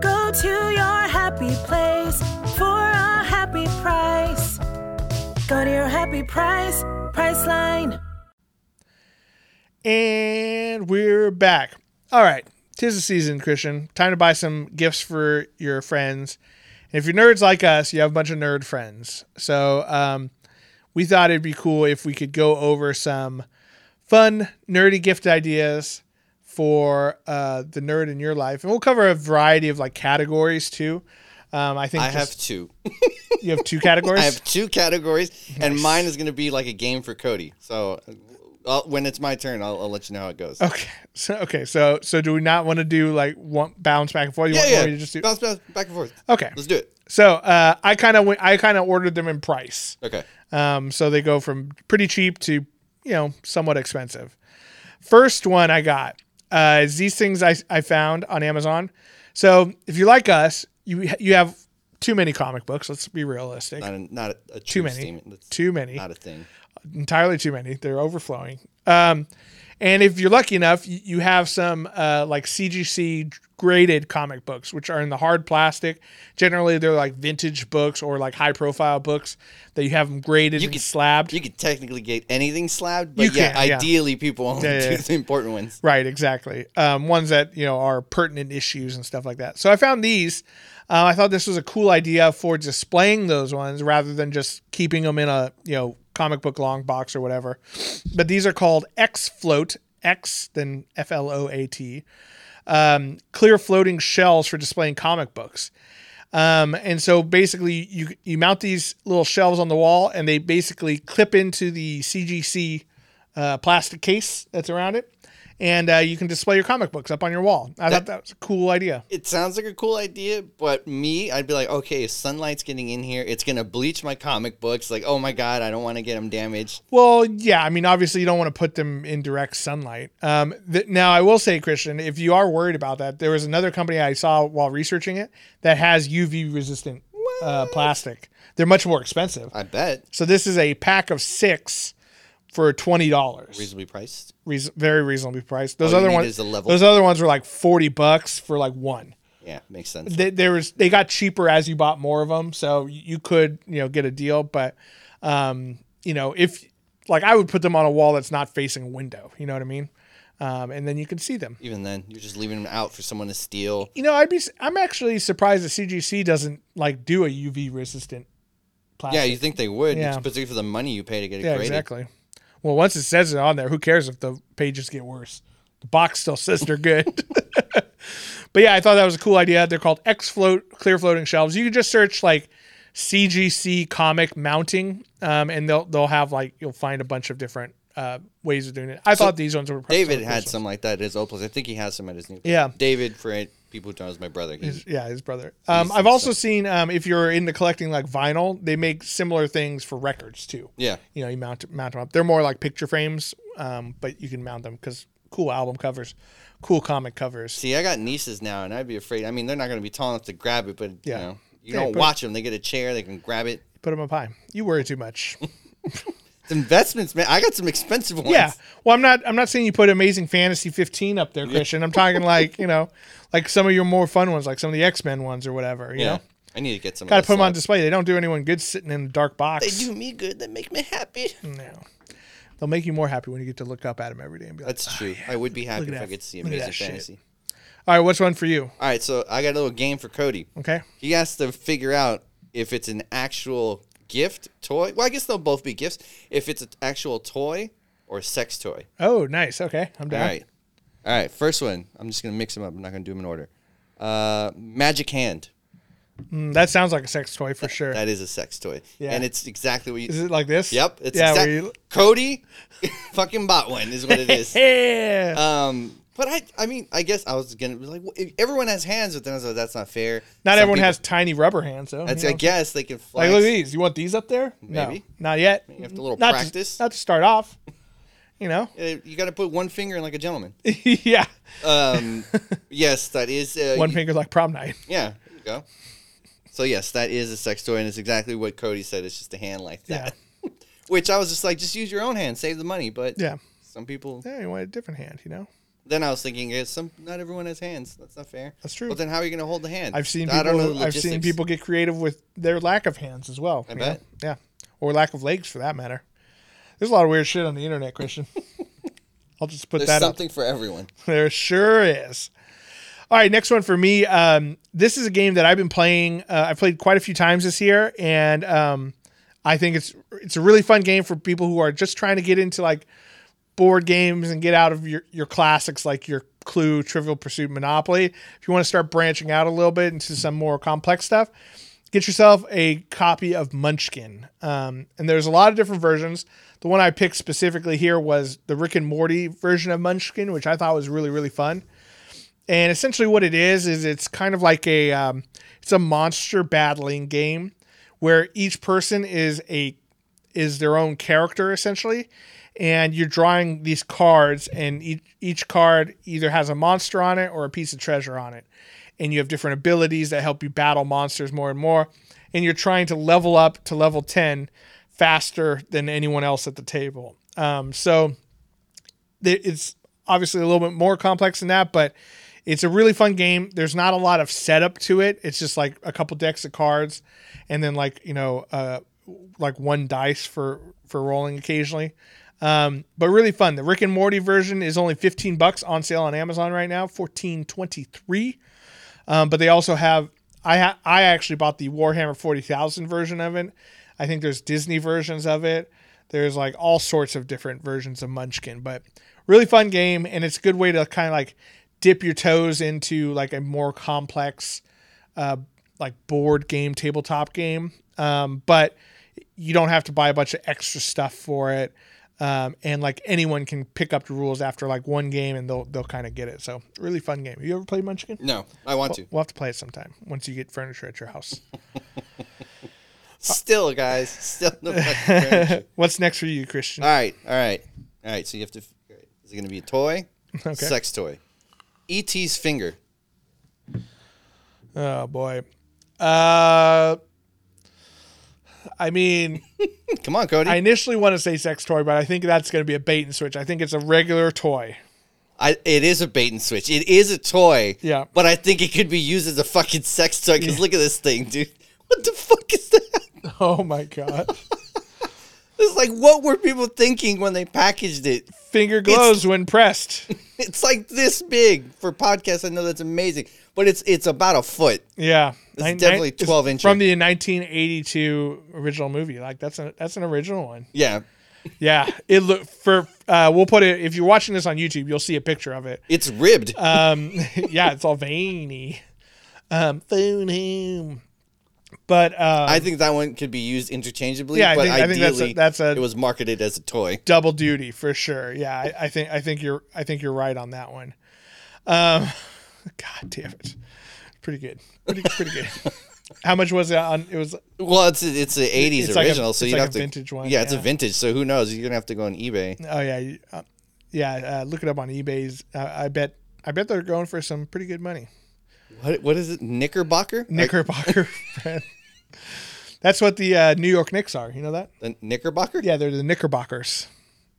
Go to your happy place for a happy price. Go to your happy price, Priceline. And we're back. All right. 'Tis the season, Christian. Time to buy some gifts for your friends. And if you're nerds like us, you have a bunch of nerd friends. So we thought it'd be cool if we could go over some fun, nerdy gift ideas for the nerd in your life. And we'll cover a variety of like categories too. I have two. You have two categories? I have two categories. Nice. And mine is going to be like a game for Cody. So... when it's my turn, I'll let you know how it goes. Okay, so do we not want to do like one bounce back and forth? You want me to just do bounce back and forth? Okay, let's do it. So I kind of ordered them in price. Okay, so they go from pretty cheap to somewhat expensive. First one I got is these things I found on Amazon. So if you're like us, you have too many comic books. Let's be realistic. Not a true statement. Too many. Not a thing. Entirely too many. They're overflowing. And if you're lucky enough, you have some like CGC graded comic books, which are in the hard plastic. Generally, they're like vintage books or like high profile books that you have them graded and slabbed. You could technically get anything slabbed, but ideally people only choose the important ones. Right, exactly. Ones that are pertinent issues and stuff like that. So I found these. I thought this was a cool idea for displaying those ones rather than just keeping them in a comic book long box or whatever. But these are called X-Float, X then F-L-O-A-T, clear floating shells for displaying comic books. And so basically you mount these little shelves on the wall and they basically clip into the CGC plastic case that's around it. And you can display your comic books up on your wall. I thought that was a cool idea. It sounds like a cool idea, but I'd be like, okay, if sunlight's getting in here, it's going to bleach my comic books. Like, oh my God, I don't want to get them damaged. Well, yeah. I mean, obviously you don't want to put them in direct sunlight. Now, I will say, Christian, if you are worried about that, there was another company I saw while researching it that has UV-resistant plastic. They're much more expensive. I bet. So this is a pack of 6 for $20. Reasonably priced. Very reasonably priced. Those other ones were like $40 for like one. Yeah, makes sense. They got cheaper as you bought more of them, so you could get a deal. But if like I would put them on a wall that's not facing a window. You know what I mean? And then you can see them. Even then, you're just leaving them out for someone to steal. I'm actually surprised the CGC doesn't like do a UV resistant plastic. Yeah, you think they would, particularly for the money you pay to get it graded. Yeah, exactly. Well, once it says it on there, who cares if the pages get worse? The box still says they're good. But yeah, I thought that was a cool idea. They're called X-Float, clear floating shelves. You can just search like CGC comic mounting, and they'll have like you'll find a bunch of different ways of doing it. I thought these ones were. David had some like that at his old place. I think he has some at his new place. Yeah, David for people who don't know is my brother. His brother. I've also seen if you're into collecting like vinyl, they make similar things for records too. Yeah, you mount them up. They're more like picture frames, but you can mount them because cool album covers, cool comic covers. See, I got nieces now, and I'd be afraid. I mean, they're not going to be tall enough to grab it, but you don't watch them. They get a chair, they can grab it. Put them up high. You worry too much. investments, man. I got some expensive ones. Yeah. Well, I'm not saying you put Amazing Fantasy 15 up there, Christian. I'm talking like, you know, like some of your more fun ones, like some of the X-Men ones or whatever, you know? I need to get some. Got to put them on display. They don't do anyone good sitting in a dark box. They do me good. They make me happy. No. They'll make you more happy when you get to look up at them every day and be like, that's true. Yeah, I would be happy if I get to see Amazing Fantasy. Shit. All right, what's one for you? All right, so I got a little game for Cody. Okay. He has to figure out if it's an actual gift, toy. Well, I guess they'll both be gifts. If it's an actual toy or a sex toy. Oh, nice. Okay, I'm down. All right, first one. I'm just going to mix them up. I'm not going to do them in order. Magic Hand. That sounds like a sex toy for sure. That is a sex toy. Yeah. And it's exactly what you... Is it like this? Yep. It's Cody fucking bought one is what it is. Yeah. But I mean, I guess I was going to be like, well, if everyone has hands, but then I was like, that's not fair. Not everyone has tiny rubber hands, though. I guess they can flex. Like, look at these. You want these up there? Maybe. No, not yet. You have a little practice. Not to start off. You know, you got to put one finger in like a gentleman. Yeah. Yes, that is one finger like prom night. Yeah. There you go. So, yes, that is a sex toy, and it's exactly what Cody said. It's just a hand like that. Yeah. Which I was just like, just use your own hand. Save the money. But some people... Yeah, you want a different hand, you know? Then I was thinking, not everyone has hands. That's not fair. That's true. But then how are you going to hold the hand? I've seen people get creative with their lack of hands as well. I bet. Know? Yeah. Or lack of legs, for that matter. There's a lot of weird shit on the internet, Christian. I'll just put that up. There's something for everyone. There sure is. All right, next one for me. This is a game that I've been playing. I've played quite a few times this year, and I think it's a really fun game for people who are just trying to get into like board games and get out of your classics like your Clue, Trivial Pursuit, Monopoly. If you want to start branching out a little bit into some more complex stuff, get yourself a copy of Munchkin. And there's a lot of different versions. The one I picked specifically here was the Rick and Morty version of Munchkin, which I thought was really, really fun. And essentially what it is it's kind of like it's a monster battling game where each person is their own character essentially. And you're drawing these cards, and each card either has a monster on it or a piece of treasure on it. And you have different abilities that help you battle monsters more and more. And you're trying to level up to level 10 faster than anyone else at the table. So it's obviously a little bit more complex than that, but it's a really fun game. There's not a lot of setup to it. It's just like a couple decks of cards and then like, you know, like one dice for rolling occasionally. But really fun. The Rick and Morty version is only $15 on sale on Amazon right now, $14.23. But they also have, I actually bought the Warhammer 40,000 version of it. I think there's Disney versions of it. There's like all sorts of different versions of Munchkin, but really fun game. And it's a good way to kind of like dip your toes into like a more complex, like board game, tabletop game. But you don't have to buy a bunch of extra stuff for it. And like anyone can pick up the rules after like one game and they'll kind of get it. So really fun game. Have you ever played Munchkin? No, I want to. We'll have to play it sometime once you get furniture at your house. Still, guys, still no fucking furniture. What's next for you, Christian? All right. So you have to. Is it going to be a toy? Okay. Sex toy. E.T.'s finger. Oh boy. I mean, come on, Cody. I initially want to say sex toy, but I think that's going to be a bait and switch. I think it's a regular toy. It is a bait and switch. It is a toy. Yeah. But I think it could be used as a fucking sex toy because look at this thing, dude. What the fuck is that? Oh my God. It's like, what were people thinking when they packaged it? Finger glows when pressed. It's like this big for podcasts. I know that's amazing, but it's about a foot. Yeah. It's definitely 12 inches. From the 1982 original movie. Like that's an original one. Yeah. Yeah. It look for, we'll put it, if you're watching this on YouTube, you'll see a picture of it. It's ribbed. Yeah. It's all veiny. Food him. But I think that one could be used interchangeably. Yeah, I think ideally that's it was marketed as a toy. Double duty for sure. Yeah, I think you're right on that one. God damn it, pretty good. How much was it on? It was it's the 80s it's original, like a, so you like have a to vintage one. Yeah, it's a vintage. So who knows? You're gonna have to go on eBay. Oh yeah, look it up on eBay's. I bet they're going for some pretty good money. What is it? Knickerbocker? Knickerbocker. That's what the New York Knicks are. You know that? The Knickerbocker? Yeah, they're the Knickerbockers.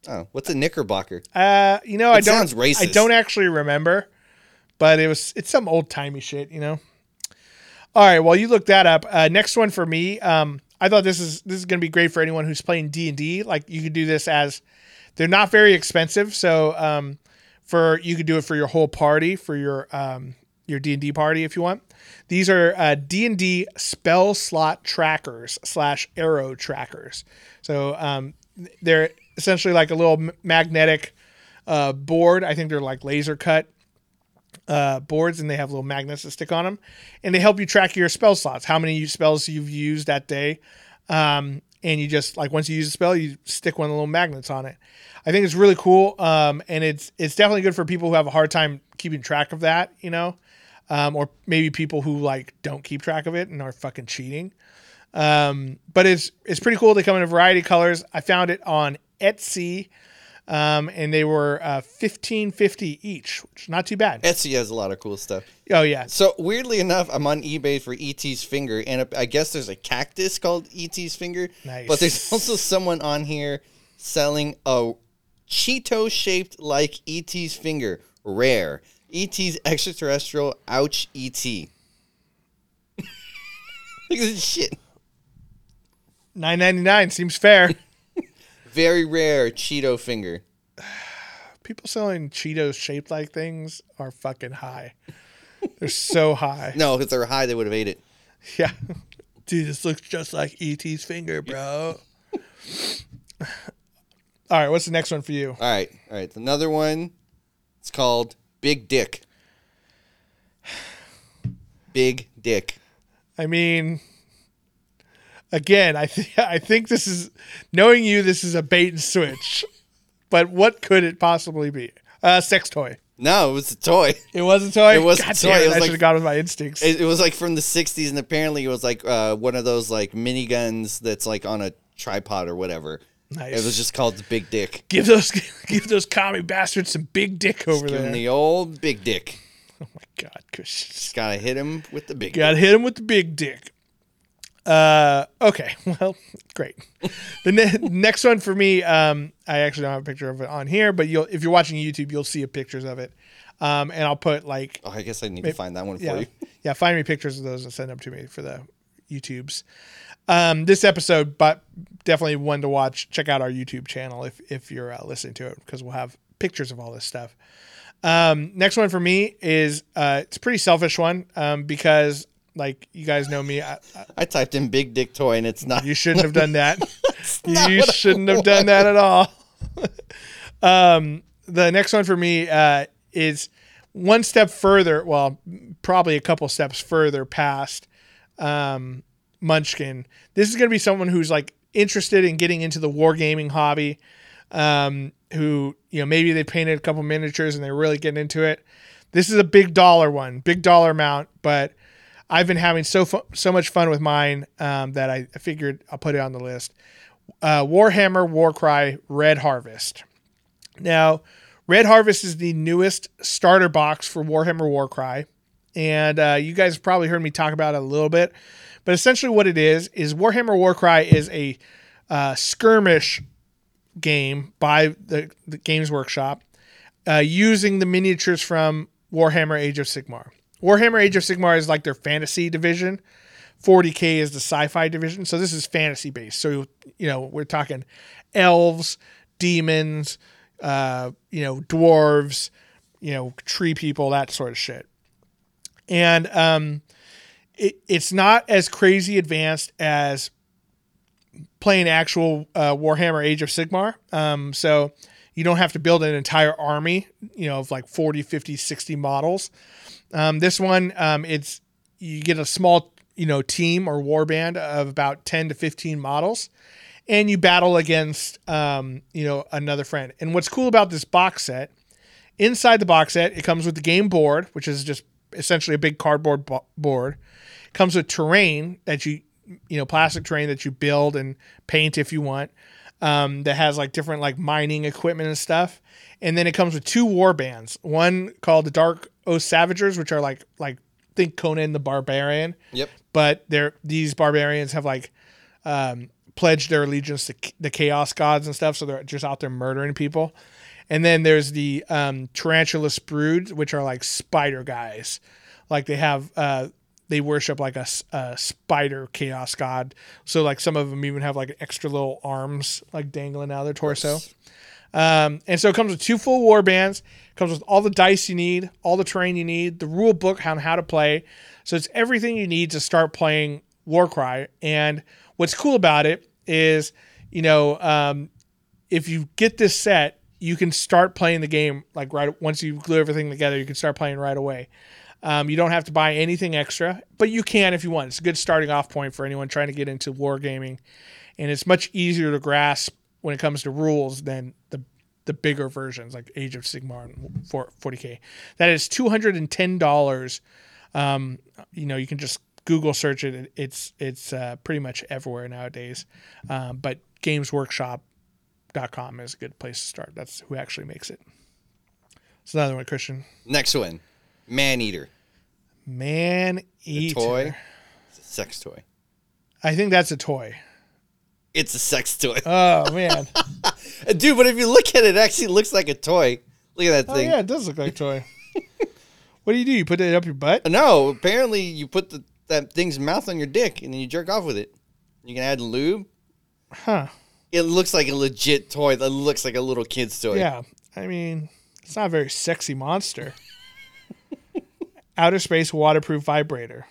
Oh, what's a Knickerbocker? Sounds racist. I don't actually remember, but it's some old timey shit, you know. All right, well, you look that up. Next one for me. I thought this is going to be great for anyone who's playing D&D. Like, you could do this as they're not very expensive, so you could do it for your whole party, for your D&D party if you want. These are D&D spell slot trackers / arrow trackers. So they're essentially like a little magnetic board. I think they're like laser cut boards, and they have little magnets that stick on them, and they help you track your spell slots, how many spells you've used that day. And you just, like, once you use a spell, you stick one of the little magnets on it. I think it's really cool. And it's definitely good for people who have a hard time keeping track of that, you know, or maybe people who like don't keep track of it and are fucking cheating. But it's pretty cool. They come in a variety of colors. I found it on Etsy. And they were $15.50 each, which is not too bad. Etsy has a lot of cool stuff. Oh, yeah. So, weirdly enough, I'm on eBay for E.T.'s Finger, and I guess there's a cactus called E.T.'s Finger. Nice. But there's also someone on here selling a Cheeto-shaped like E.T.'s Finger. Rare. E.T.'s extraterrestrial. Ouch, E.T. Look at this shit. $9.99 seems fair. Very rare Cheeto finger. People selling Cheetos shaped like things are fucking high. They're so high. No, if they were high, they would have ate it. Yeah. Dude, this looks just like E.T.'s finger, bro. All right, what's the next one for you? All right. Another one. It's called Big Dick. Big Dick. I mean... Again, I think this is, knowing you, this is a bait and switch. But what could it possibly be? A sex toy. No, it was a toy. It was a toy? It was God a toy. Damn, I should have gone with my instincts. It was like from the 60s, and apparently it was like one of those like miniguns that's like on a tripod or whatever. Nice. It was just called the Big Dick. Give those commie bastards some Big Dick over there. Give them the old Big Dick. Oh, my God. Just got to hit him with the Big Dick. Got to hit him with the Big Dick. Okay, well, great. The next one for me, I actually don't have a picture of it on here, but if you're watching YouTube, you'll see pictures of it. And I'll put like... Oh, I guess I need to find that one for you. Yeah, find me pictures of those and send them to me for the YouTubes. This episode, but definitely one to watch. Check out our YouTube channel if you're listening to it, because we'll have pictures of all this stuff. Next one for me is, it's a pretty selfish one, because... Like, you guys know me. I typed in Big Dick Toy, and it's not. You shouldn't have done that. You shouldn't have done that at all. The next one for me is one step further. Well, probably a couple steps further past Munchkin. This is going to be someone who's, like, interested in getting into the wargaming hobby, who, you know, maybe they painted a couple miniatures, and they're really getting into it. This is a big dollar one, big dollar amount, but... I've been having so much fun with mine that I figured I'll put it on the list. Warhammer Warcry Red Harvest. Now, Red Harvest is the newest starter box for Warhammer Warcry. And you guys probably heard me talk about it a little bit. But essentially what it is Warhammer Warcry is a skirmish game by the Games Workshop using the miniatures from Warhammer Age of Sigmar. Warhammer Age of Sigmar is like their fantasy division. 40K is the sci-fi division. So this is fantasy based. So, you know, we're talking elves, demons, you know, dwarves, you know, tree people, that sort of shit. And it's not as crazy advanced as playing actual Warhammer Age of Sigmar. So you don't have to build an entire army, you know, of like 40, 50, 60 models. This one, it's, you get a small, you know, team or warband of about 10 to 15 models, and you battle against, you know, another friend. And what's cool about this box set, inside the box set, it comes with the game board, which is just essentially a big cardboard board. It comes with terrain that you know, plastic terrain that you build and paint if you want, that has like different like mining equipment and stuff. And then it comes with two warbands, one called the Dark Oath Savagers, which are like think Conan the Barbarian. Yep. But these barbarians have like pledge their allegiance to the chaos gods and stuff. So they're just out there murdering people. And then there's the tarantulas brood, which are like spider guys. Like they have, they worship like a spider chaos god. So like some of them even have like extra little arms like dangling out of their torso. Yes. And so it comes with 2 full war bands, comes with all the dice you need, all the terrain you need, the rule book on how to play. So it's everything you need to start playing Warcry. And what's cool about it is, you know, if you get this set, you can start playing the game like right once you glue everything together. You can start playing right away. You don't have to buy anything extra, but you can if you want. It's a good starting off point for anyone trying to get into wargaming, and it's much easier to grasp when it comes to rules than the bigger versions like Age of Sigmar and 40K. That is $210. You know, you can just Google search it. It's pretty much everywhere nowadays. But GamesWorkshop.com is a good place to start. That's who actually makes it. It's another one, Christian. Next one, Maneater. Maneater. The toy. It's a sex toy. I think that's a toy. It's a sex toy. Oh, man. Dude, but if you look at it, it actually looks like a toy. Look at that thing. Oh, yeah, it does look like a toy. What do? You put it up your butt? No, apparently you put that thing's mouth on your dick, and then you jerk off with it. You can add lube. Huh. It looks like a legit toy that looks like a little kid's toy. Yeah. I mean, it's not a very sexy monster. Outer space waterproof vibrator.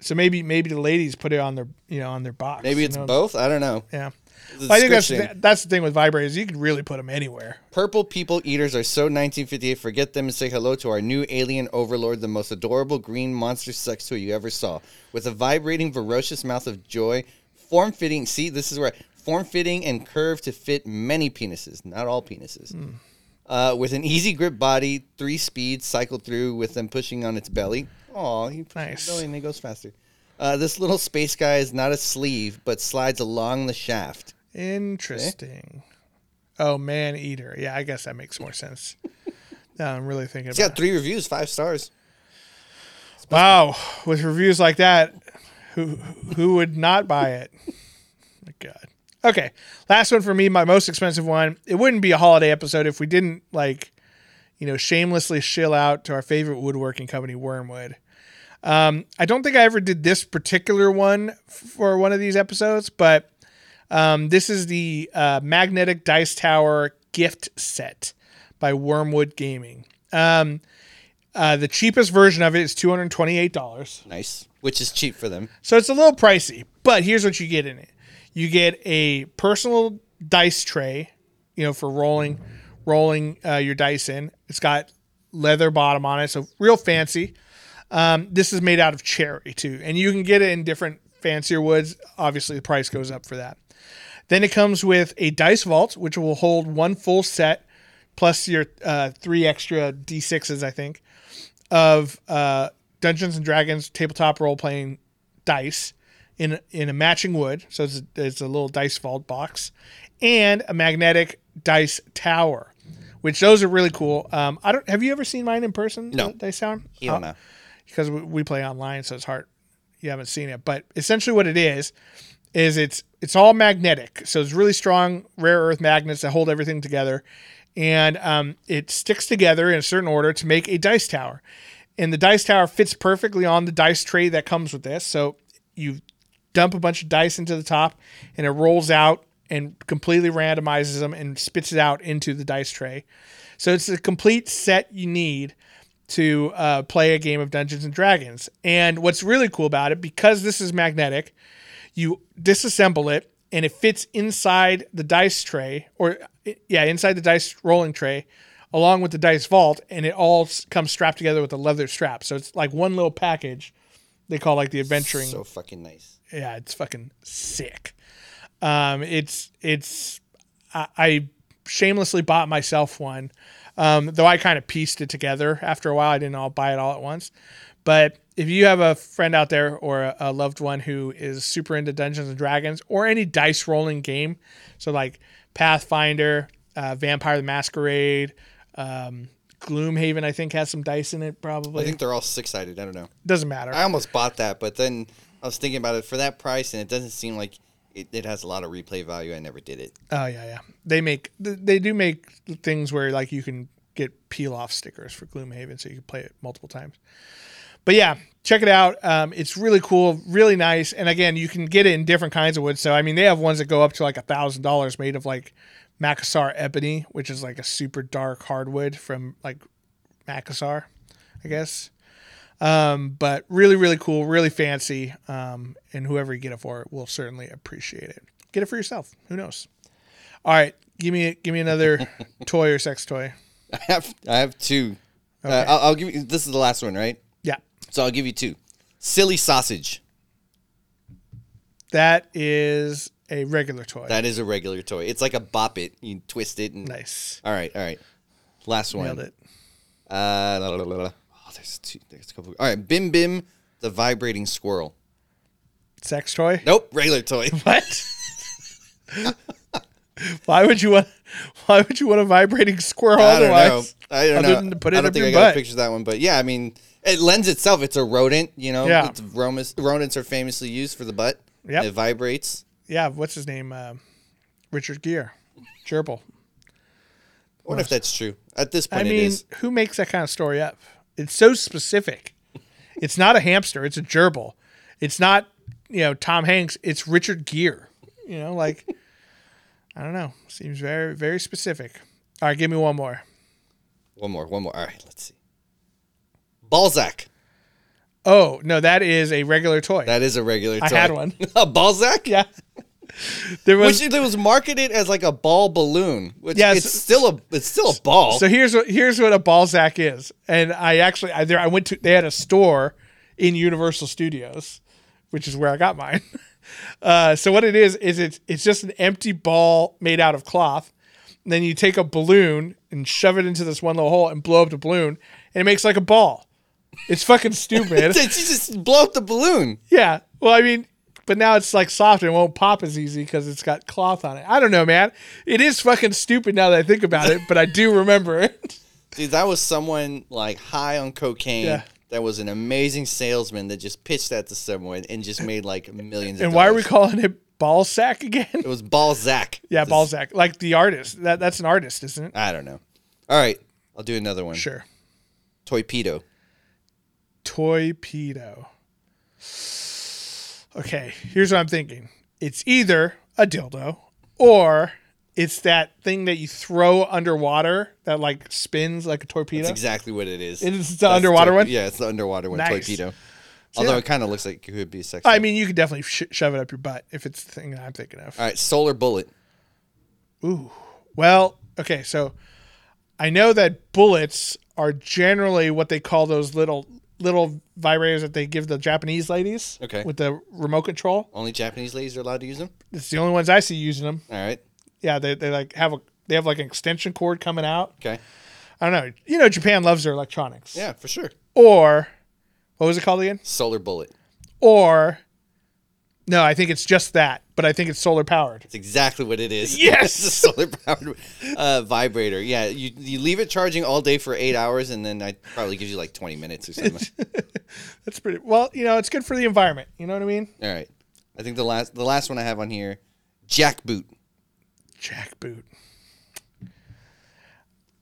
So maybe the ladies put it on their, you know, on their box. Maybe it's both. I don't know. Yeah. I think that's the thing with vibrators. You can really put them anywhere. Purple people eaters are so 1958. Forget them and say hello to our new alien overlord, the most adorable green monster sex toy you ever saw. With a vibrating, voracious mouth of joy, form-fitting. See, this is where... Form-fitting and curved to fit many penises, not all penises. Mm. With an easy grip body, 3 speeds cycled through with them pushing on its belly. Aw, he pushes nice. His belly and it goes faster. This little space guy is not a sleeve, but slides along the shaft. Interesting. Eh? Oh, man-eater. Yeah, I guess that makes more sense. Now I'm really thinking about it. It's got 3 reviews, 5 stars. Wow, with reviews like that, who would not buy it? My God. Okay, last one for me, my most expensive one. It wouldn't be a holiday episode if we didn't, like, you know, shamelessly shill out to our favorite woodworking company, Wormwood. I don't think I ever did this particular one for one of these episodes, but this is the Magnetic Dice Tower gift set by Wormwood Gaming. The cheapest version of it is $228. Nice, which is cheap for them. So it's a little pricey, but here's what you get in it. You get a personal dice tray, you know, for rolling your dice in. It's got leather bottom on it, so real fancy. This is made out of cherry, too. And you can get it in different fancier woods. Obviously, the price goes up for that. Then it comes with a dice vault, which will hold 1 full set, plus your 3 extra D6s, I think, of Dungeons & Dragons tabletop role-playing dice. In a matching wood, so it's a little dice vault box, and a magnetic dice tower, which those are really cool. I don't have you ever seen mine in person? No, dice tower. You don't know because we play online, so it's hard. You haven't seen it, but essentially what it is it's all magnetic, so it's really strong rare earth magnets that hold everything together, and it sticks together in a certain order to make a dice tower, and the dice tower fits perfectly on the dice tray that comes with this, so you dump a bunch of dice into the top, and it rolls out and completely randomizes them and spits it out into the dice tray. So it's a complete set you need to play a game of Dungeons & Dragons. And what's really cool about it, because this is magnetic, you disassemble it, and it fits inside the dice tray, inside the dice rolling tray, along with the dice vault, and it all comes strapped together with a leather strap. So it's like one little package they call like the adventuring. So fucking nice. Yeah, it's fucking sick. I shamelessly bought myself one, though I kind of pieced it together after a while. I didn't all buy it all at once. But if you have a friend out there or a loved one who is super into Dungeons and Dragons or any dice rolling game, so like Pathfinder, Vampire the Masquerade, Gloomhaven, I think, has some dice in it probably. I think they're all 6-sided. I don't know. Doesn't matter. I almost bought that, but then... I was thinking about it for that price, and it doesn't seem like it has a lot of replay value. I never did it. Oh yeah, yeah. They do make things where like you can get peel off stickers for Gloomhaven, so you can play it multiple times. But yeah, check it out. It's really cool, really nice. And again, you can get it in different kinds of wood. So I mean, they have ones that go up to like $1,000 made of like Makassar ebony, which is like a super dark hardwood from like Makassar, I guess. But really, really cool, really fancy. And whoever you get it for will certainly appreciate it. Get it for yourself. Who knows? All right, give me another toy or sex toy. I have two. Okay. I'll give you. This is the last one, right? Yeah. So I'll give you two. Silly sausage. That is a regular toy. That is a regular toy. It's like a bop it. You twist it and nice. All right. Last one. Nailed it. Oh, there's two. There's a couple. All right, Bim Bim, the vibrating squirrel. Sex toy? Nope, regular toy. What? Why would you want a vibrating squirrel? I don't know. Than to put it I don't think I got a picture of that one, but yeah, I mean, it lends itself. It's a rodent, you know. Yeah. Rodents are famously used for the butt. Yeah. It vibrates. Yeah. What's his name? Richard Gere. Gerbil. I wonder if that's true. At this point, it is. Who makes that kind of story up? It's so specific. It's not a hamster. It's a gerbil. It's not, you know, Tom Hanks. It's Richard Gere. You know, like. I don't know. Seems very, very specific. All right, give me one more. One more. All right, let's see. Balzac. Oh, no, that is a regular toy. I had one. A Balzac? Yeah. Which was marketed as like a ball balloon. Which yeah, it's still a ball. So here's what a Balzac is. And they had a store in Universal Studios, which is where I got mine. So what it is it's just an empty ball made out of cloth. And then you take a balloon and shove it into this one little hole and blow up the balloon, and it makes like a ball. It's fucking stupid. You just blow up the balloon. Yeah. Well, I mean, but now it's like soft and it won't pop as easy because it's got cloth on it. I don't know, man. It is fucking stupid now that I think about it, but I do remember it. Dude, that was someone like high on cocaine. Yeah. That was an amazing salesman that just pitched that to someone and just made like millions of dollars. And why are we calling it Balzac again? It was Balzac. Yeah, Balzac. Like the artist. That's an artist, isn't it? I don't know. All right. I'll do another one. Sure. Toypedo. Okay. Here's what I'm thinking. It's either a dildo or it's that thing that you throw underwater that like spins like a torpedo. That's exactly what it is. It's the underwater one? Yeah, it's the underwater one, nice. Torpedo. Although it kind of looks like it could be a sex. I mean, you could definitely shove it up your butt if it's the thing that I'm thinking of. All right, solar bullet. Ooh. Well, okay, so I know that bullets are generally what they call those little vibrators that they give the Japanese ladies with the remote control. Only Japanese ladies are allowed to use them? It's the only ones I see using them. All right. Yeah, they have like an extension cord coming out. Okay. I don't know. You know, Japan loves their electronics. Yeah, for sure. Or what was it called again? Solar bullet. Or no, I think it's just that, but I think it's solar powered. That's exactly what it is. Yes. It's a solar powered vibrator. Yeah, you leave it charging all day for 8 hours, and then it probably gives you like 20 minutes or something. That's pretty. Well, you know, it's good for the environment. You know what I mean? All right. I think the last one I have on here, jackboot. Jackboot.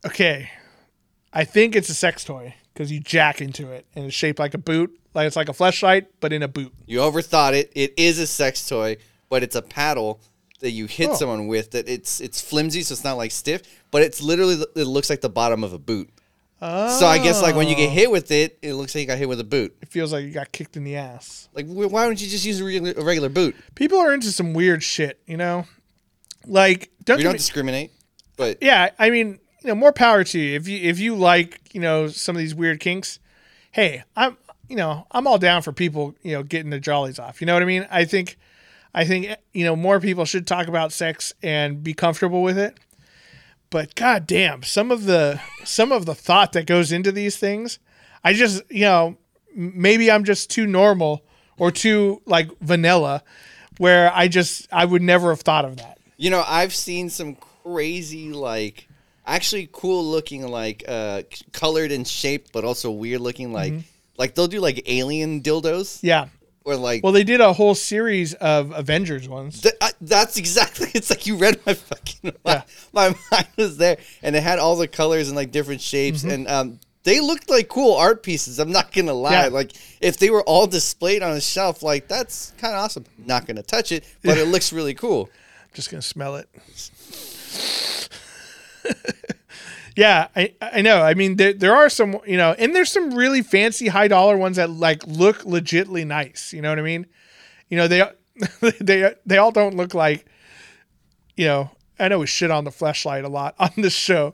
Okay. I think it's a sex toy because you jack into it and it's shaped like a boot. Like it's like a fleshlight, but in a boot. You overthought it. It is a sex toy, but it's a paddle that you hit someone with. That it's flimsy, so it's not like stiff, but it's literally, it looks like the bottom of a boot. Oh. So I guess like when you get hit with it, it looks like you got hit with a boot. It feels like you got kicked in the ass. Like why don't you just use a regular boot? People are into some weird shit, you know? Like we don't discriminate, but yeah, I mean, you know, more power to you. If you like, you know, some of these weird kinks, hey, I'm all down for people, you know, getting their jollies off. You know what I mean? I think you know, more people should talk about sex and be comfortable with it. But goddamn, some of the thought that goes into these things, I just, you know, maybe I'm just too normal or too like vanilla, where I would never have thought of that. You know, I've seen some crazy, like, actually cool-looking, like, colored and shaped, but also weird-looking, like, they'll do, like, alien dildos. Yeah. Or like, well, they did a whole series of Avengers ones. That's exactly. It's like you read my fucking. Yeah. My mind was there, and it had all the colors and like different shapes, mm-hmm. and they looked like cool art pieces. I'm not gonna lie. Yeah. Like if they were all displayed on a shelf, like that's kind of awesome. Not gonna touch it, but it looks really cool. I'm just gonna smell it. Yeah, I know. I mean, there are some, you know, and there's some really fancy high dollar ones that like look legitly nice. You know what I mean? You know, they all don't look like, you know, I know we shit on the fleshlight a lot on this show,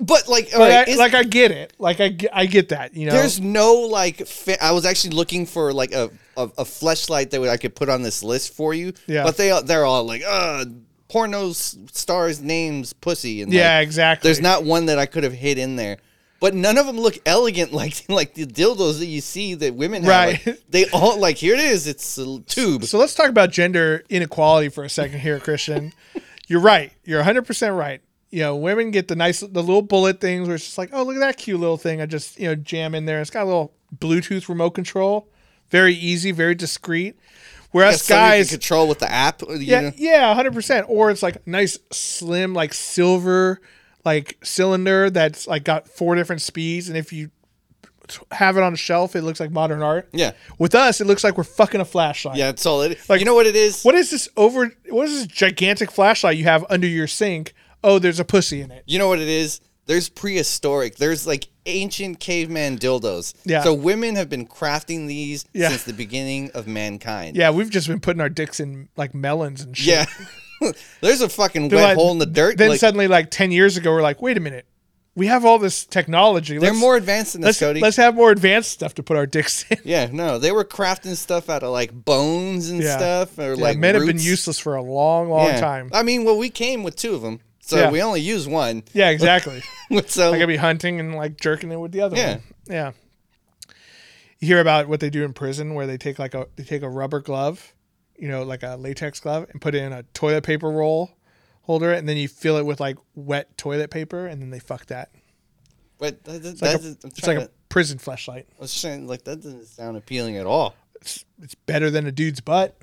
but like, but right, I get it. Like I get that, you know, there's no like, I was actually looking for like a fleshlight that I could put on this list for you. Yeah. But they're all like, porno stars names pussy, and yeah, like, exactly. There's not one that I could have hid in there, but none of them look elegant like the dildos that you see that women have. Right. Like, they all like here it is. It's a tube. So let's talk about gender inequality for a second here, Christian. You're right. You're 100% right. You know, women get the little bullet things where it's just like, oh, look at that cute little thing. I just jam in there. It's got a little Bluetooth remote control. Very easy. Very discreet. Whereas guys control with the app. Yeah, 100%. Or it's like nice slim, like silver, like cylinder that's like got 4 different speeds. And if you have it on a shelf, it looks like modern art. Yeah. With us, it looks like we're fucking a flashlight. Yeah, that's all it is. Like, you know what it is? What is this gigantic flashlight you have under your sink? Oh, there's a pussy in it. You know what it is? There's prehistoric. There's like ancient caveman dildos. Yeah. So women have been crafting these since the beginning of mankind. Yeah, we've just been putting our dicks in like melons and shit. Yeah. There's a fucking wet hole in the dirt. Then like, suddenly like 10 years ago, we're like, wait a minute. We have all this technology. They're more advanced than this, Cody. Let's have more advanced stuff to put our dicks in. Yeah, no. They were crafting stuff out of like bones and stuff. Or like men roots. Have been useless for a long, long time. I mean, well, we came with 2 of them. So we only use one. Yeah, exactly. So I could be hunting and like jerking it with the other one. Yeah. You hear about what they do in prison where they take like a rubber glove, you know, like a latex glove, and put it in a toilet paper roll holder, and then you fill it with like wet toilet paper, and then they fuck that. But it's like a prison fleshlight. I was saying, like, that doesn't sound appealing at all. It's better than a dude's butt.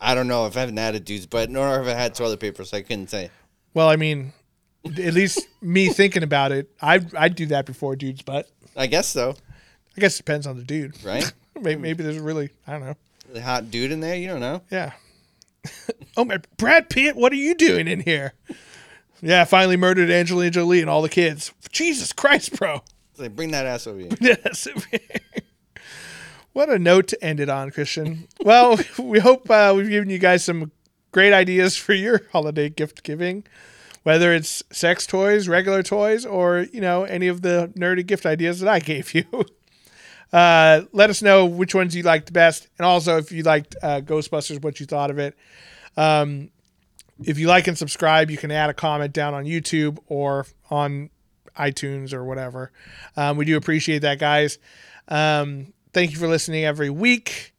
I don't know. If I haven't had a dude's butt, nor have I had toilet paper, so I couldn't say. Well, I mean, at least me thinking about it, I'd do that before a dude's butt. I guess so. I guess it depends on the dude. Right? maybe there's a really, I don't know. The hot dude in there? You don't know. Yeah. Oh, my, Brad Pitt, what are you doing in here? Yeah, finally murdered Angelina Jolie and all the kids. Jesus Christ, bro. They like, bring that ass over here. What a note to end it on, Christian. Well, we hope we've given you guys some great ideas for your holiday gift giving, whether it's sex toys, regular toys, or, you know, any of the nerdy gift ideas that I gave you. Let us know which ones you liked the best. And also if you liked Ghostbusters, what you thought of it. If you like and subscribe, you can add a comment down on YouTube or on iTunes or whatever. We do appreciate that, guys. Thank you for listening every week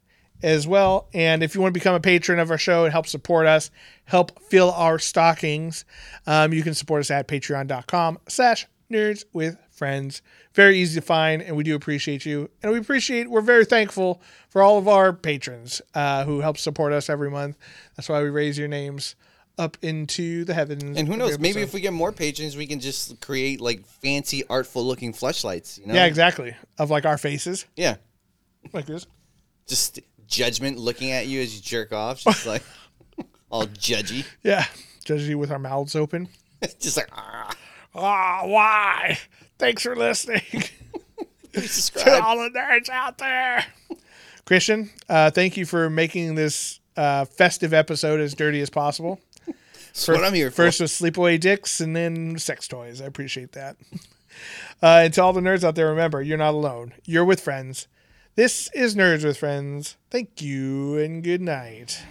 as well. And if you want to become a patron of our show and help support us, help fill our stockings, you can support us at patreon.com/nerdswithfriends. Very easy to find, and we do appreciate you. And we're very thankful for all of our patrons who help support us every month. That's why we raise your names up into the heavens. And who knows, maybe if we get more patrons, we can just create like fancy, artful looking fleshlights, you know? Yeah, exactly. Of like our faces. Yeah. Like this. Just judgment looking at you as you jerk off, just like all judgy. Yeah, judgy with our mouths open. Just like, why? Thanks for listening. To all the nerds out there. Christian, thank you for making this festive episode as dirty as possible. That's what I'm here for. First with sleepaway dicks and then sex toys. I appreciate that. And to all the nerds out there, remember, you're not alone. You're with friends. This is Nerds with Friends. Thank you and good night.